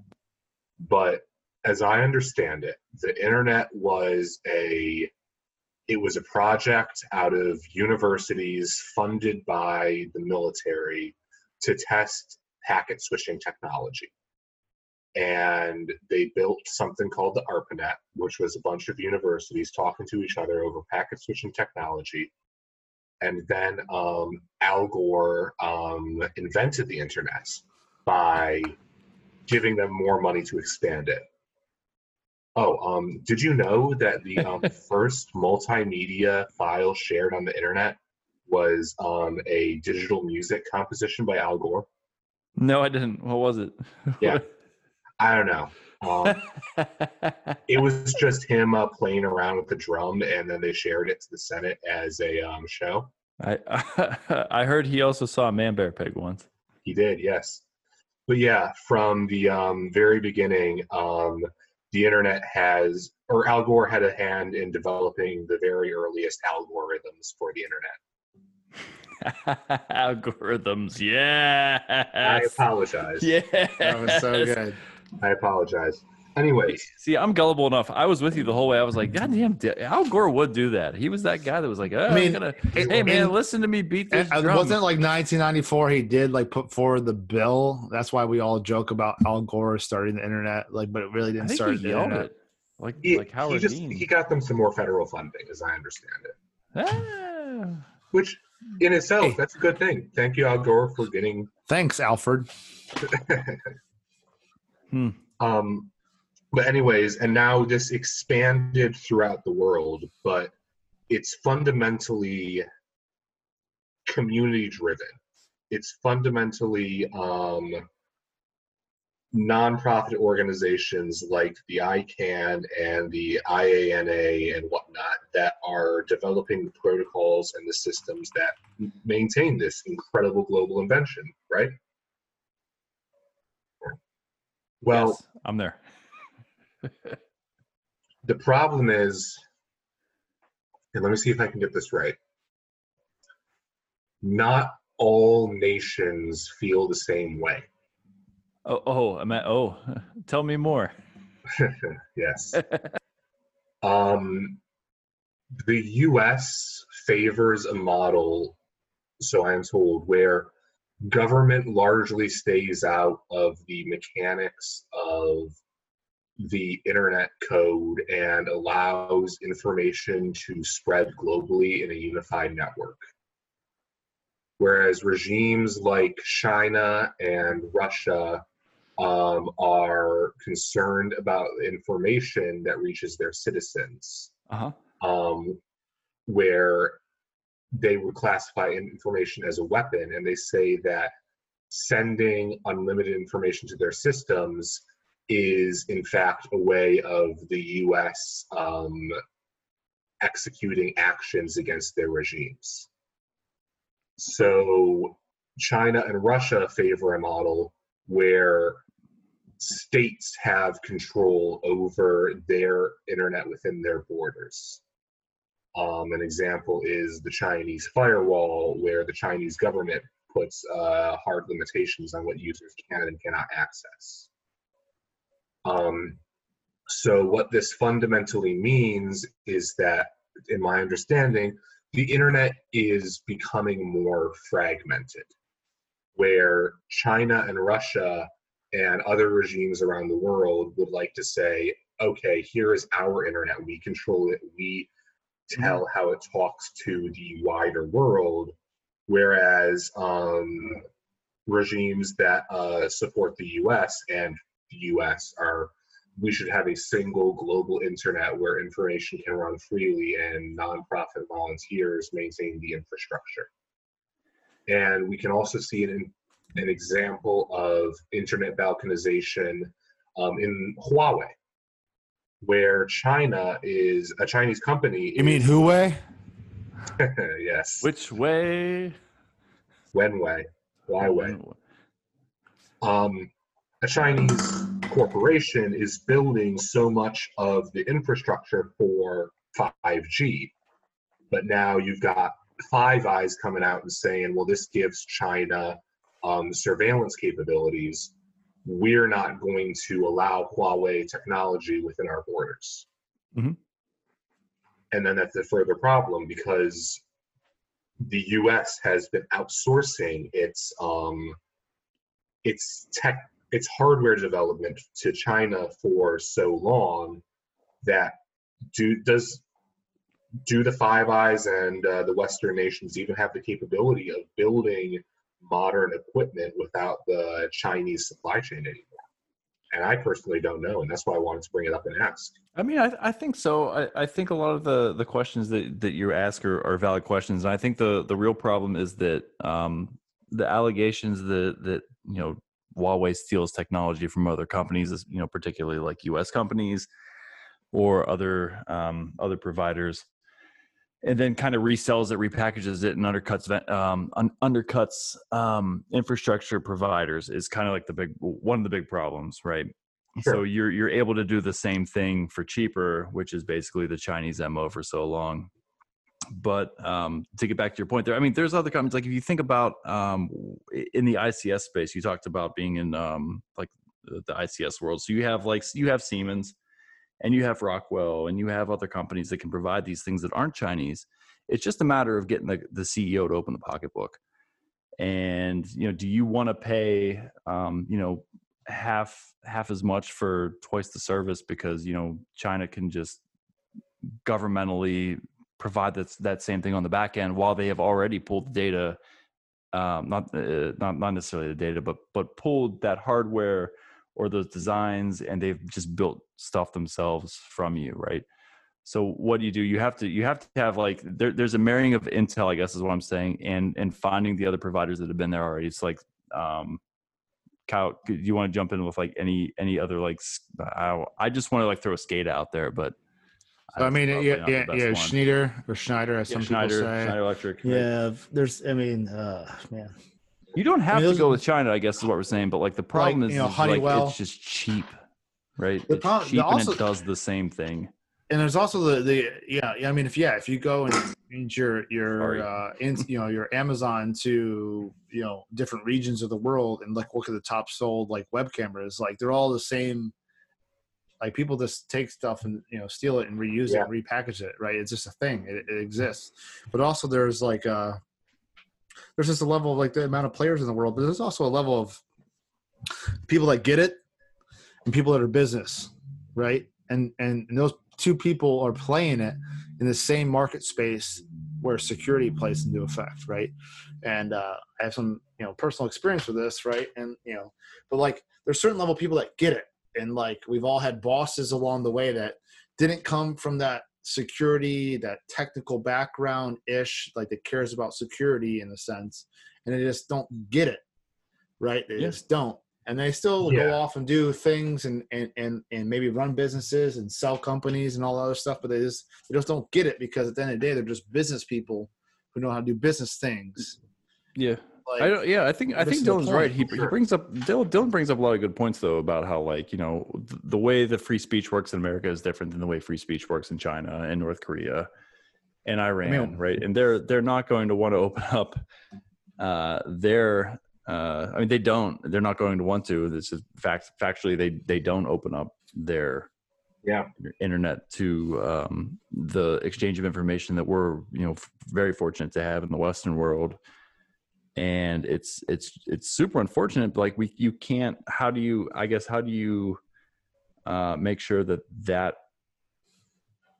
But as I understand it, the internet was a It was a project out of universities funded by the military to test packet switching technology. And they built something called the ARPANET, which was a bunch of universities talking to each other over packet switching technology. And then um, Al Gore um, invented the internet by giving them more money to expand it. Oh, um, did you know that the um, first multimedia file shared on the internet was um, a digital music composition by Al Gore? No, I didn't. What was it? Yeah, I don't know. Um, it was just him uh, playing around with the drum, and then they shared it to the Senate as a um, show. I uh, I heard he also saw a man-bear pig once. He did, yes. But yeah, from the um, very beginning, um, the internet has, or Al Gore had a hand in developing the very earliest algorithms for the internet. Algorithms, yeah. I apologize. Yeah, that was so good. I apologize. Anyways. See, I'm gullible enough. I was with you the whole way. I was like, God damn, Al Gore would do that. He was that guy that was like, oh, I mean, gonna, it, hey, man, it, listen to me beat this it, drum. Wasn't like nineteen ninety-four he did like put forward the bill? That's why we all joke about Al Gore starting the internet, like, but it really didn't I start the internet. It. Like, he, like Howard he just, Dean. He got them some more federal funding, as I understand it. Ah. Which, in itself, hey. that's a good thing. Thank you, Al Gore, for getting... Thanks, Alfred. hmm. Um... But anyways, and now this expanded throughout the world, but it's fundamentally community driven. It's fundamentally um, nonprofit organizations like the ICANN and the I A N A and whatnot that are developing the protocols and the systems that maintain this incredible global invention, right? Well, yes, I'm there. The problem is, and let me see if I can get this right, not all nations feel the same way. Oh, oh, I'm at, oh, tell me more. Yes. um, the U S favors a model, so I am told, where government largely stays out of the mechanics of the internet code and allows information to spread globally in a unified network. Whereas regimes like China and Russia um, are concerned about information that reaches their citizens, uh-huh. um, where they would classify information as a weapon, and they say that sending unlimited information to their systems is in fact a way of the U S um, executing actions against their regimes. So China and Russia favor a model where states have control over their internet within their borders. Um, an example is the Chinese firewall, where the Chinese government puts uh, hard limitations on what users can and cannot access. Um, so what this fundamentally means is that, in my understanding, the internet is becoming more fragmented, where China and Russia and other regimes around the world would like to say, okay, here is our internet, we control it, we tell how it talks to the wider world, whereas um, regimes that uh, support the U S and U S are, we should have a single global internet where information can run freely and nonprofit volunteers maintain the infrastructure. And we can also see an, an example of internet balkanization um, in Huawei, where China is a Chinese company. You is, mean Huawei? Yes. Which way? Wenwei. Huawei. Um. A Chinese corporation is building so much of the infrastructure for five G, but now you've got Five Eyes coming out and saying, well, this gives China um, surveillance capabilities. We're not going to allow Huawei technology within our borders. Mm-hmm. And then that's a further problem, because the U S has been outsourcing its, um, its tech its hardware development to China for so long that do does do the Five Eyes and uh, the Western nations even have the capability of building modern equipment without the Chinese supply chain anymore? And I personally don't know, and that's why I wanted to bring it up and ask. I mean, I, I think so. I, I think a lot of the, the questions that, that you ask are, are valid questions. And I think the, the real problem is that um, the allegations that, that, you know, Huawei steals technology from other companies, you know, particularly like U S companies or other um, other providers, and then kind of resells it, repackages it, and undercuts um, un- undercuts um, infrastructure providers is kind of like the big one of the big problems, right? Sure. So you're you're able to do the same thing for cheaper, which is basically the Chinese M O for so long. But um, to get back to your point there, I mean, there's other companies, like if you think about um, in the I C S space, you talked about being in um, like the I C S world. So you have like you have Siemens. And you have Rockwell and you have other companies that can provide these things that aren't Chinese. It's just a matter of getting the, the C E O to open the pocketbook. And, you know, do you want to pay, um, you know, half, half as much for twice the service because, you know, China can just governmentally provide that, that same thing on the back end while they have already pulled the data, um, not, uh, not, not necessarily the data, but, but pulled that hardware or those designs, and they've just built stuff themselves from you, right? So what do you do? You have to you have to have like there, there's a marrying of intel, I guess is what I'm saying, and and finding the other providers that have been there already. It's like, um, Kyle, do you want to jump in with like any any other like? I, I just want to like throw a skate out there, but I, I mean, yeah, yeah, yeah Schneider or Schneider, as yeah, some Schneider, people say, Schneider Electric. Right? Yeah, there's. I mean, uh, man. You don't have I mean, to go with China, I guess is what we're saying. But like the problem like, is, you know, is Honeywell, like, it's just cheap, right? The problem, it's cheap also, and it does the same thing. And there's also the, the yeah, I mean, if yeah, if you go and change your your uh, in, you know your Amazon to you know different regions of the world and like look at the top sold like web cameras, like they're all the same. Like people just take stuff and you know steal it and reuse yeah. it and repackage it, right? It's just a thing. It, it exists. But also there's like a there's just a level of like the amount of players in the world, but there's also a level of people that get it and people that are business. Right. And, and, and those two people are playing it in the same market space where security plays into effect. Right. And, uh, I have some, you know, personal experience with this. Right. And, you know, but like there's certain level of people that get it. And like, we've all had bosses along the way that didn't come from that security, that technical background ish, like that cares about security in a sense, and they just don't get it, right? They yeah. just don't, and they still yeah. go off and do things and, and and and maybe run businesses and sell companies and all that other stuff, but they just they just don't get it because at the end of the day, they're just business people who know how to do business things. Yeah, like, I don't. Yeah, I think I think Dylan's right. He, sure. he brings up Dylan, Dylan brings up a lot of good points though about how like you know th- the way the free speech works in America is different than the way free speech works in China and North Korea and Iran, I mean, right? And they're they're not going to want to open up uh, their. Uh, I mean, they don't. They're not going to want to. This is fact. Factually, they they don't open up their yeah internet to um, the exchange of information that we're you know f- very fortunate to have in the Western world. And it's, it's, it's super unfortunate. Like we, you can't, how do you, I guess, how do you uh, make sure that that,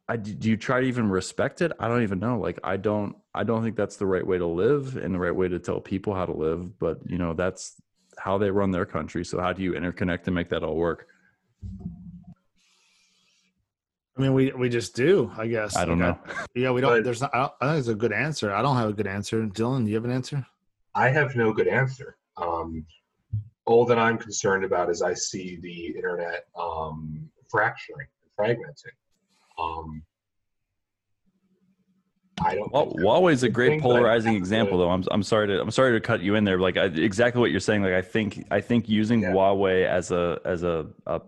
I, do you try to even respect it? I don't even know. Like, I don't, I don't think that's the right way to live and the right way to tell people how to live, but you know, that's how they run their country. So how do you interconnect and make that all work? I mean, we, we just do, I guess. I don't like, know. I, yeah, we don't, but, there's not, I, don't, I think it's a good answer. I don't have a good answer. Dylan, do you have an answer? I have no good answer. Um, all that I'm concerned about is I see the internet um, fracturing, fragmenting. Um, I don't. Well, Huawei's a great polarizing example, though. I'm I'm sorry to I'm sorry to cut you in there. Like I, exactly what you're saying. Like I think I think using yeah. Huawei as a as a, a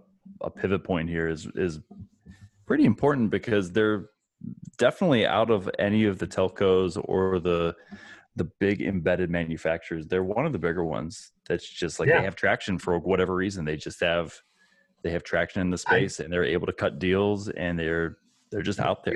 a pivot point here is is pretty important because they're definitely out of any of the telcos or the. the big embedded manufacturers. They're one of the bigger ones that's just like yeah. they have traction for whatever reason. They just have they have traction in the space I, and they're able to cut deals and they're they're just out there.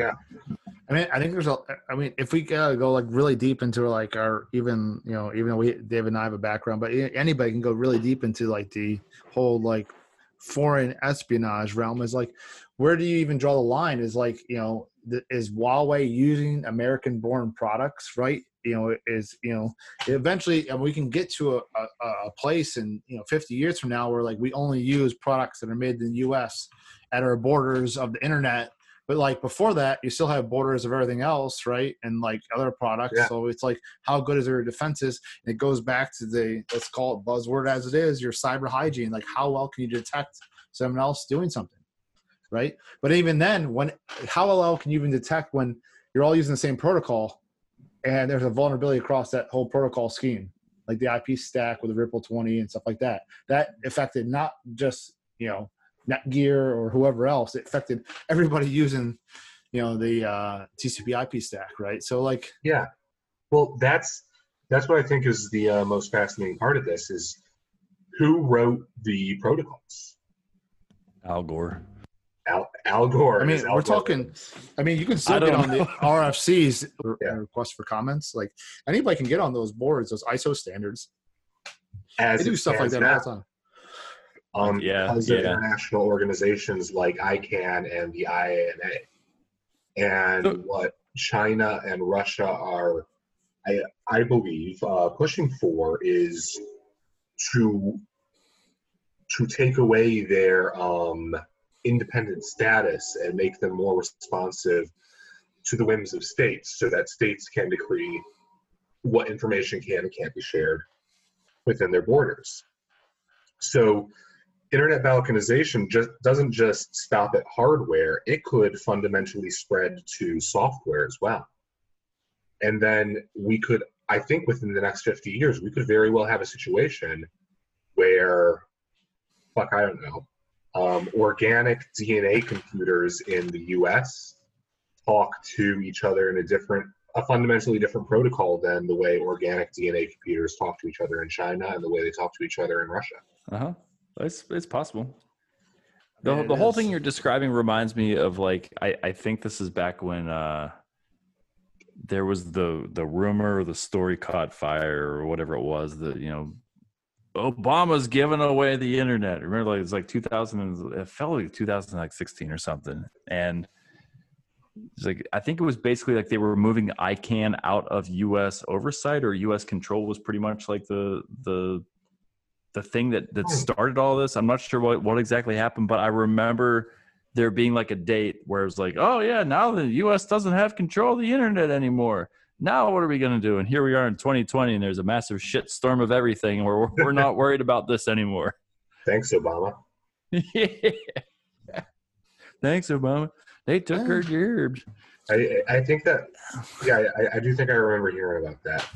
Yeah. I mean, I think there's a I mean, if we uh, go like really deep into like our even, you know, even though we David and I have a background, but anybody can go really deep into like the whole like foreign espionage realm is like where do you even draw the line is like, you know, is Huawei using American born products, right? you know, is, you know, eventually, and we can get to a, a, a place in, you know, fifty years from now where, like, we only use products that are made in the U S at our borders of the internet. But, like, before that, you still have borders of everything else, right? And, like, other products. Yeah. So it's like, how good is your defenses? And it goes back to the, let's call it buzzword as it is, your cyber hygiene. Like, how well can you detect someone else doing something, right? But even then, when, how well can you even detect when you're all using the same protocol and there's a vulnerability across that whole protocol scheme, like the I P stack with the Ripple twenty and stuff like that? That affected not just, you know, Netgear or whoever else, it affected everybody using, you know, the uh, T C P I P stack, right? So, like, yeah, well, that's that's what I think is the uh, most fascinating part of this is who wrote the protocols. Al Gore. Al, Al Gore. I mean, Al we're Gore. talking. I mean, you can still get on know. the R F Cs, yeah. requests for comments. Like, anybody can get on those boards, those I S O standards. As they do stuff like that now. all the time. Um, yeah, because yeah. of international organizations like ICANN and the I A N A, and so, what China and Russia are, I, I believe, uh, pushing for is to to take away their um, independent status and make them more responsive to the whims of states, so that states can decree what information can and can't be shared within their borders. So, internet balkanization just doesn't just stop at hardware. It could fundamentally spread to software as well. And then we could, I think within the next fifty years, we could very well have a situation where, fuck, I don't know, um, organic D N A computers in the U S talk to each other in a different, a fundamentally different protocol than the way organic D N A computers talk to each other in China and the way they talk to each other in Russia. Uh-huh. It's, it's possible. The, yeah, it the whole thing you're describing reminds me of, like, I, I think this is back when uh, there was the, the rumor or the story caught fire or whatever it was that, you know, Obama's giving away the internet. Remember, like, it's like two thousand, it felt like two thousand sixteen or something. And it's like, I think it was basically like they were moving ICANN out of U S oversight, or U S control was pretty much like the, the, the thing that, that started all this. I'm not sure what, what exactly happened, but I remember there being like a date where it was like, oh yeah, now the U S doesn't have control of the internet anymore. Now what are we going to do? And here we are in twenty twenty and there's a massive shit storm of everything. And we're, we're not worried about this anymore. Thanks, Obama. Yeah. Thanks, Obama. They took our gerbs. I, I think that, yeah, I, I do think I remember hearing about that.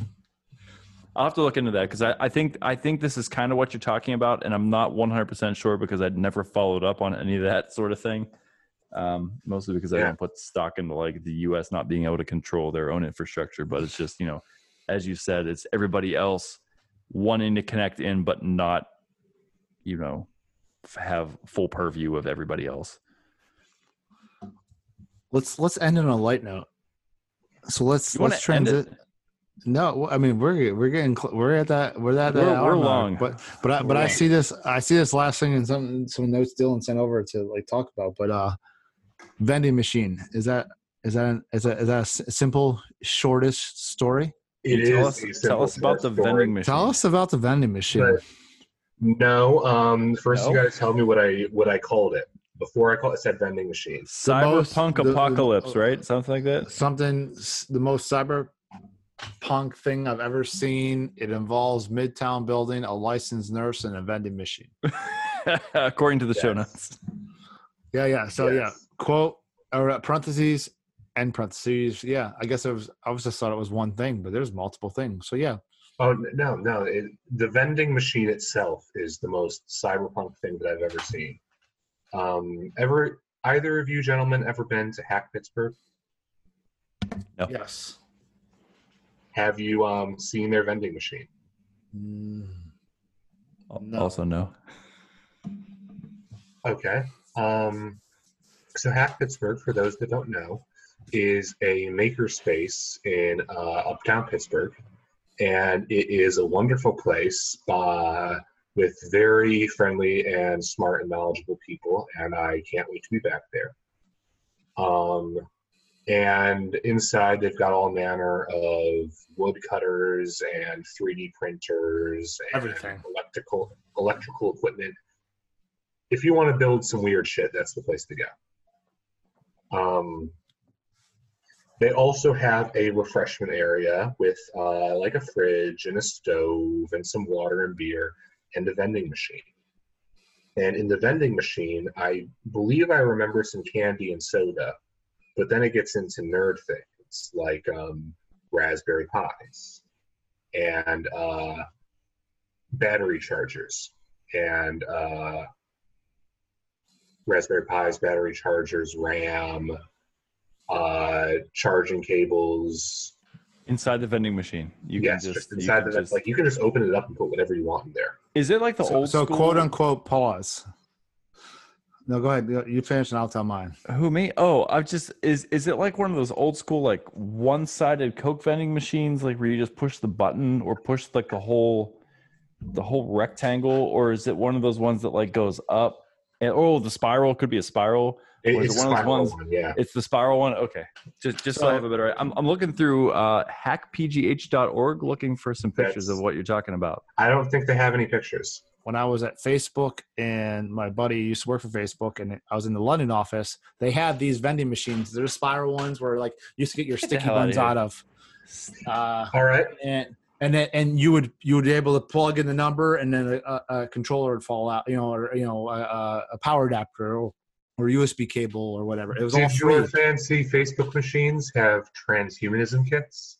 I'll have to look into that, because I, I think I think this is kind of what you're talking about, and I'm not one hundred percent sure because I'd never followed up on any of that sort of thing, um, mostly because yeah. I don't put stock into, like, the U S not being able to control their own infrastructure. But it's just, you know, as you said, it's everybody else wanting to connect in but not, you know, have full purview of everybody else. Let's let's end on a light note. So let's let's transit. No, I mean, we're we're getting we're at that we're at that we're, hour we're long, but but I, but yeah. I see this I see this last thing in some some notes Dylan sent over to, like, talk about, but uh, vending machine is that is that is that is that a simple shortish story? It is. Tell us, tell us about the story. vending machine. Tell us about the vending machine. But no, um, first no. you got to tell me what I what I called it. Before I call it, said vending machine. Cyberpunk most, apocalypse, the, the, right? Something like that. Something the most cyber. punk thing I've ever seen. It involves Midtown building, a licensed nurse, and a vending machine. According to the yes. show notes. Yeah, yeah. So yes. yeah, quote or parentheses and parentheses. Yeah, I guess it was. I was just thought it was one thing, but there's multiple things. So yeah. Oh no, no. It, the vending machine itself is the most cyberpunk thing that I've ever seen. Um, ever either of you gentlemen ever been to Hack Pittsburgh? No. Yes. Have you um, seen their vending machine? No. Also no. Okay. Um, so Hack Pittsburgh, for those that don't know, is a makerspace in uh, uptown Pittsburgh. And it is a wonderful place uh, with very friendly and smart and knowledgeable people. And I can't wait to be back there. Um, And inside, they've got all manner of woodcutters and three D printers and everything, electrical electrical equipment. If you want to build some weird shit, that's the place to go. Um, they also have a refreshment area with uh, like a fridge and a stove and some water and beer and a vending machine. And in the vending machine, I believe I remember some candy and soda. But then it gets into nerd things like um, raspberry pis and uh, battery chargers and uh, raspberry pis, battery chargers, RAM, uh, charging cables. Inside the vending machine, you yes, can just, just inside you the can just... like you can just open it up and put whatever you want in there. Is it like the so, old so school... quote unquote pause? No, go ahead. You finish and I'll tell mine. Who, me? Oh, I've just, is is it like one of those old school, like one-sided Coke vending machines, like where you just push the button or push like the whole, the whole rectangle? Or is it one of those ones that like goes up and, oh, the spiral could be a spiral. It, or is it's it one of those ones? One, yeah. It's the spiral one. Okay. Just, just so, so I have a better, I'm, I'm looking through uh, hack p g h dot org looking for some pictures of what you're talking about. I don't think they have any pictures. When I was at Facebook and my buddy used to work for Facebook and I was in the London office, they had these vending machines. They're spiral ones where like you used to get your sticky buns out of. Uh, All right. And and then, and you would you would be able to plug in the number and then a, a controller would fall out, you know, or you know a, a power adapter or, or U S B cable or whatever. It was Did all free. Your fancy Facebook machines have transhumanism kits?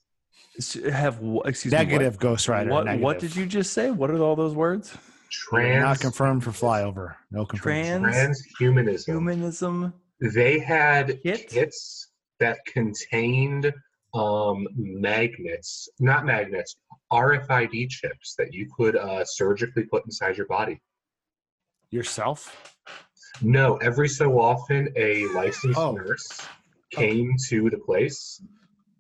Have excuse negative me. Negative Ghost Rider. What, negative. What did you just say? What are all those words? Trans, not confirmed for flyover. No confirmed. Trans, transhumanism. Humanism. They had Kit? kits that contained um, magnets, not magnets, R F I D chips that you could uh, surgically put inside your body. Yourself? No. Every so often, a licensed oh. nurse came okay. to the place,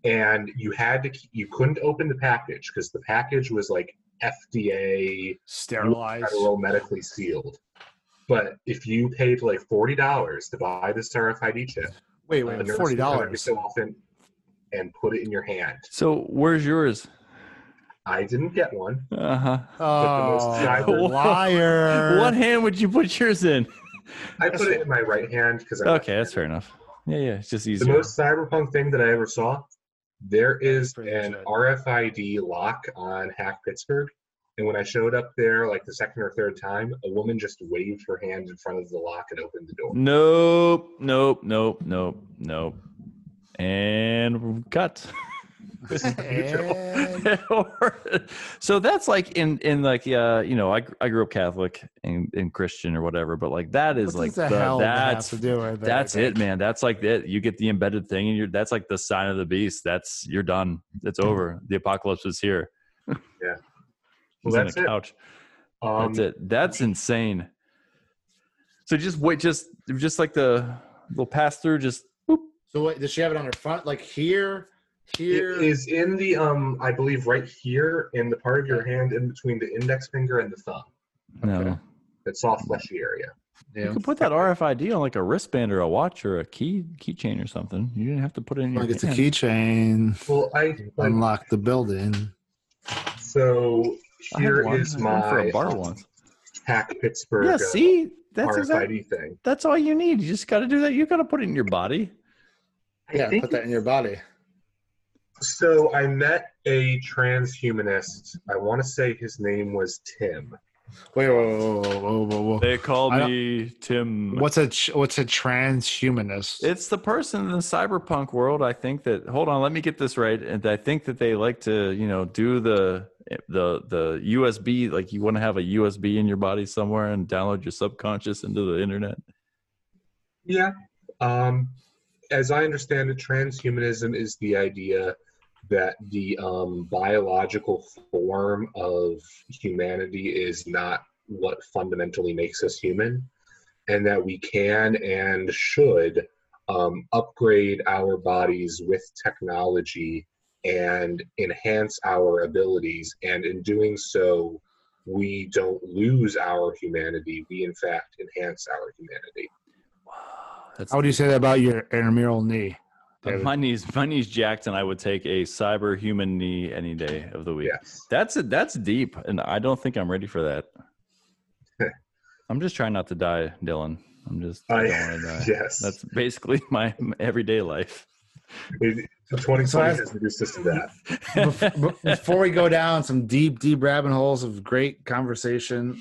and you had to. You couldn't open the package because the package was like. F D A sterilized, federal medically sealed. But if you paid like forty dollars to buy this R F I D chip, wait, wait, forty dollars so often, and put it in your hand. So where's yours? I didn't get one. Uh huh. Oh, the most liar! What hand would you put yours in? I put it in my right hand because. Okay, that's fair enough. Yeah, yeah, it's just easier. The most cyberpunk thing that I ever saw. There is an R F I D lock on Hack Pittsburgh, and when I showed up there like the second or third time, a woman just waved her hand in front of the lock and opened the door. Nope, nope, nope, nope, nope. And cut. and... So that's like in in like uh you know I I grew up Catholic and, and Christian or whatever, but like that is what like the, the that's to do right there, that's it, man. That's like it. You get the embedded thing, and you're that's like the sign of the beast. That's you're done. It's over. The apocalypse is here. Yeah, well, that's it. Couch. Um, that's it. That's insane. So just wait, just just like the little pass through, just. Boop. So wait, does she have it on her front, like here? Here. It is in the, um, I believe, right here in the part of your hand in between the index finger and the thumb. No. Okay. That soft, fleshy area. Yeah. You could put that R F I D on like a wristband or a watch or a key keychain or something. You didn't have to put it in your like hand. It's a keychain. Well, I like, unlock the building. So here is my um, Hack Pittsburgh yeah, see? That's R F I D exactly, thing. That's all you need. You just got to do that. You got to put it in your body. Yeah, put that in your body. So I met a transhumanist. I want to say his name was Tim. Wait, whoa, whoa, whoa, whoa, whoa. They call me Tim. What's a what's a transhumanist? It's the person in the cyberpunk world. I think that. Hold on, let me get this right. And I think that they like to, you know, do the the the U S B. Like you want to have a U S B in your body somewhere and download your subconscious into the internet. Yeah. Um. As I understand it, transhumanism is the idea that the um, biological form of humanity is not what fundamentally makes us human, and that we can and should um, upgrade our bodies with technology and enhance our abilities. And in doing so, we don't lose our humanity. We, in fact, enhance our humanity. That's How would you say that about your intramural knee? But my knees, my knees jacked, and I would take a cyber human knee any day of the week. Yes. That's a, that's deep, and I don't think I'm ready for that. I'm just trying not to die, Dylan. I'm just I, I don't want to die. Yes, that's basically my everyday life. It, twenty-five is reduced to that. Before we go down some deep, deep rabbit holes of great conversation,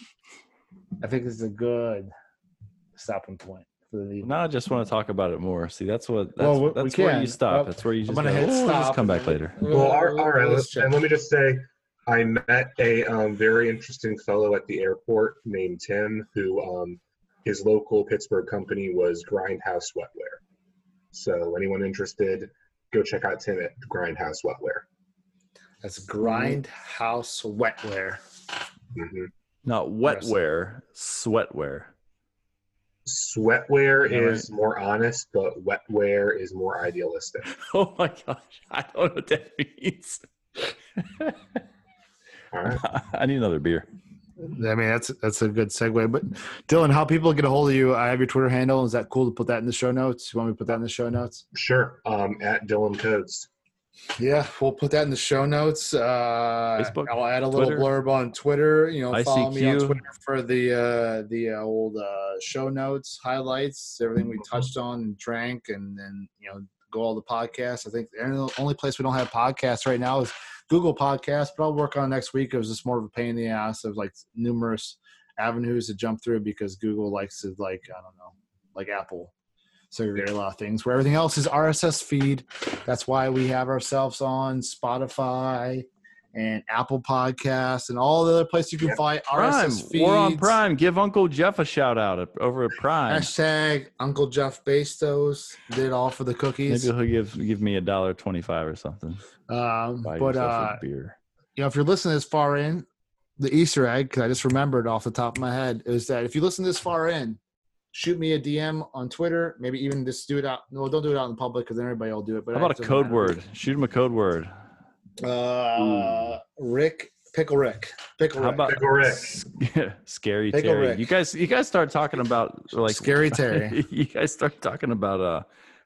I think this is a good stopping point. Now I just want to talk about it more. See, that's what that's, well, that's where you stop. Uh, that's where you just, I'm gonna go, hit oh, stop. Just come back later. Well, our, all right. Let's, and let me just say, I met a um, very interesting fellow at the airport named Tim, who um, his local Pittsburgh company was Grindhouse Wetware. So anyone interested, go check out Tim at Grindhouse Wetware. That's Grindhouse Wetware. Mm-hmm. Not wetware, sweatware. Sweatwear yeah, is right. more honest, but wetware is more idealistic. Oh my gosh, I don't know what that means. All right, I need another beer. I mean, that's that's a good segue. But Dylan, how people get a hold of you? I have your Twitter handle. Is that cool to put that in the show notes? You want me to put that in the show notes? Sure. Um, at Dylan Coates. Yeah, we'll put that in the show notes. Uh, Facebook, I'll add a little Twitter. blurb on Twitter. You know, I C Q. Follow me on Twitter for the uh, the uh, old uh, show notes, highlights, everything we touched on and drank, and then you know, go all the podcasts. I think the only place we don't have podcasts right now is Google Podcasts, but I'll work on it next week. It was just more of a pain in the ass of like numerous avenues to jump through because Google likes to like I don't know, like Apple. So we get a lot of things where everything else is R S S feed. That's why we have ourselves on Spotify and Apple Podcasts and all the other places you can find R S S feeds. We're on Prime. Give Uncle Jeff a shout out at, over at Prime. Hashtag Uncle Jeff Bastos did all for the cookies. Maybe he'll give give me a dollar twenty-five or something. Um, Buy but uh, beer. You know, if you're listening this far in, the Easter egg, because I just remembered off the top of my head, is that if you listen this far in, shoot me a D M on Twitter. Maybe even just do it out. No, don't do it out in public because then everybody will do it. But how about a code matter. word? Shoot him a code word. Uh, Rick Pickle Rick. Pickle Rick. How about Pickle Rick? Yeah, Scary Pickle Terry. Rick. You guys, you guys start talking about like Scary Terry. You guys start talking about uh,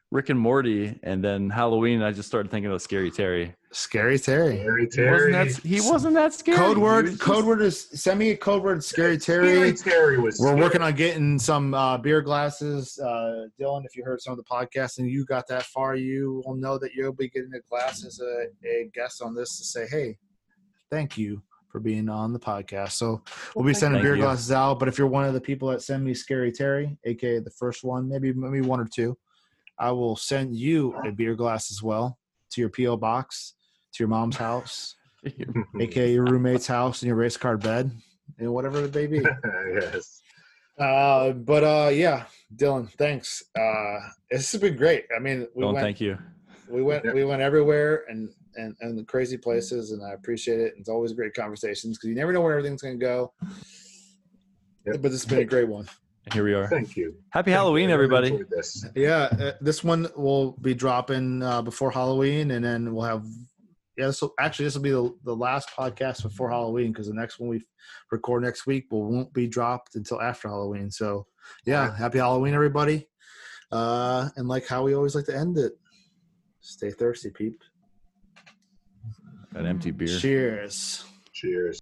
Rick and Morty, and then Halloween. I just started thinking about Scary Terry. Scary Terry. Scary Terry. He wasn't that, he wasn't that scary. Code word. Just, code word is send me a code word. Scary Terry. Scary Terry was. We're scary. working on getting some uh, beer glasses, uh, Dylan. If you heard some of the podcast and you got that far, you will know that you'll be getting a glass as a, a guest on this to say, "Hey, thank you for being on the podcast." So we'll be sending beer glasses out. But if you're one of the people that send me Scary Terry, aka the first one, maybe maybe one or two, I will send you a beer glass as well to your P O box. To your mom's house, aka your roommate's house, and your race car bed, and whatever it may be. Yes. Uh, but uh, yeah, Dylan, thanks. Uh, this has been great. I mean, we Dylan, went, thank you. We went, yeah. we went everywhere and and and the crazy places, and I appreciate it. It's always great conversations because you never know where everything's going to go. Yep. But it's been a great one. Here we are. Thank you. Happy Thank Halloween, you. everybody. This. Yeah, uh, this one will be dropping uh, before Halloween, and then we'll have. Yeah, so actually this will be the, the last podcast before Halloween because the next one we record next week will won't be dropped until after Halloween. So yeah, happy Halloween, everybody. Uh, and like how we always like to end it, stay thirsty, peep. An empty beer. Cheers. Cheers.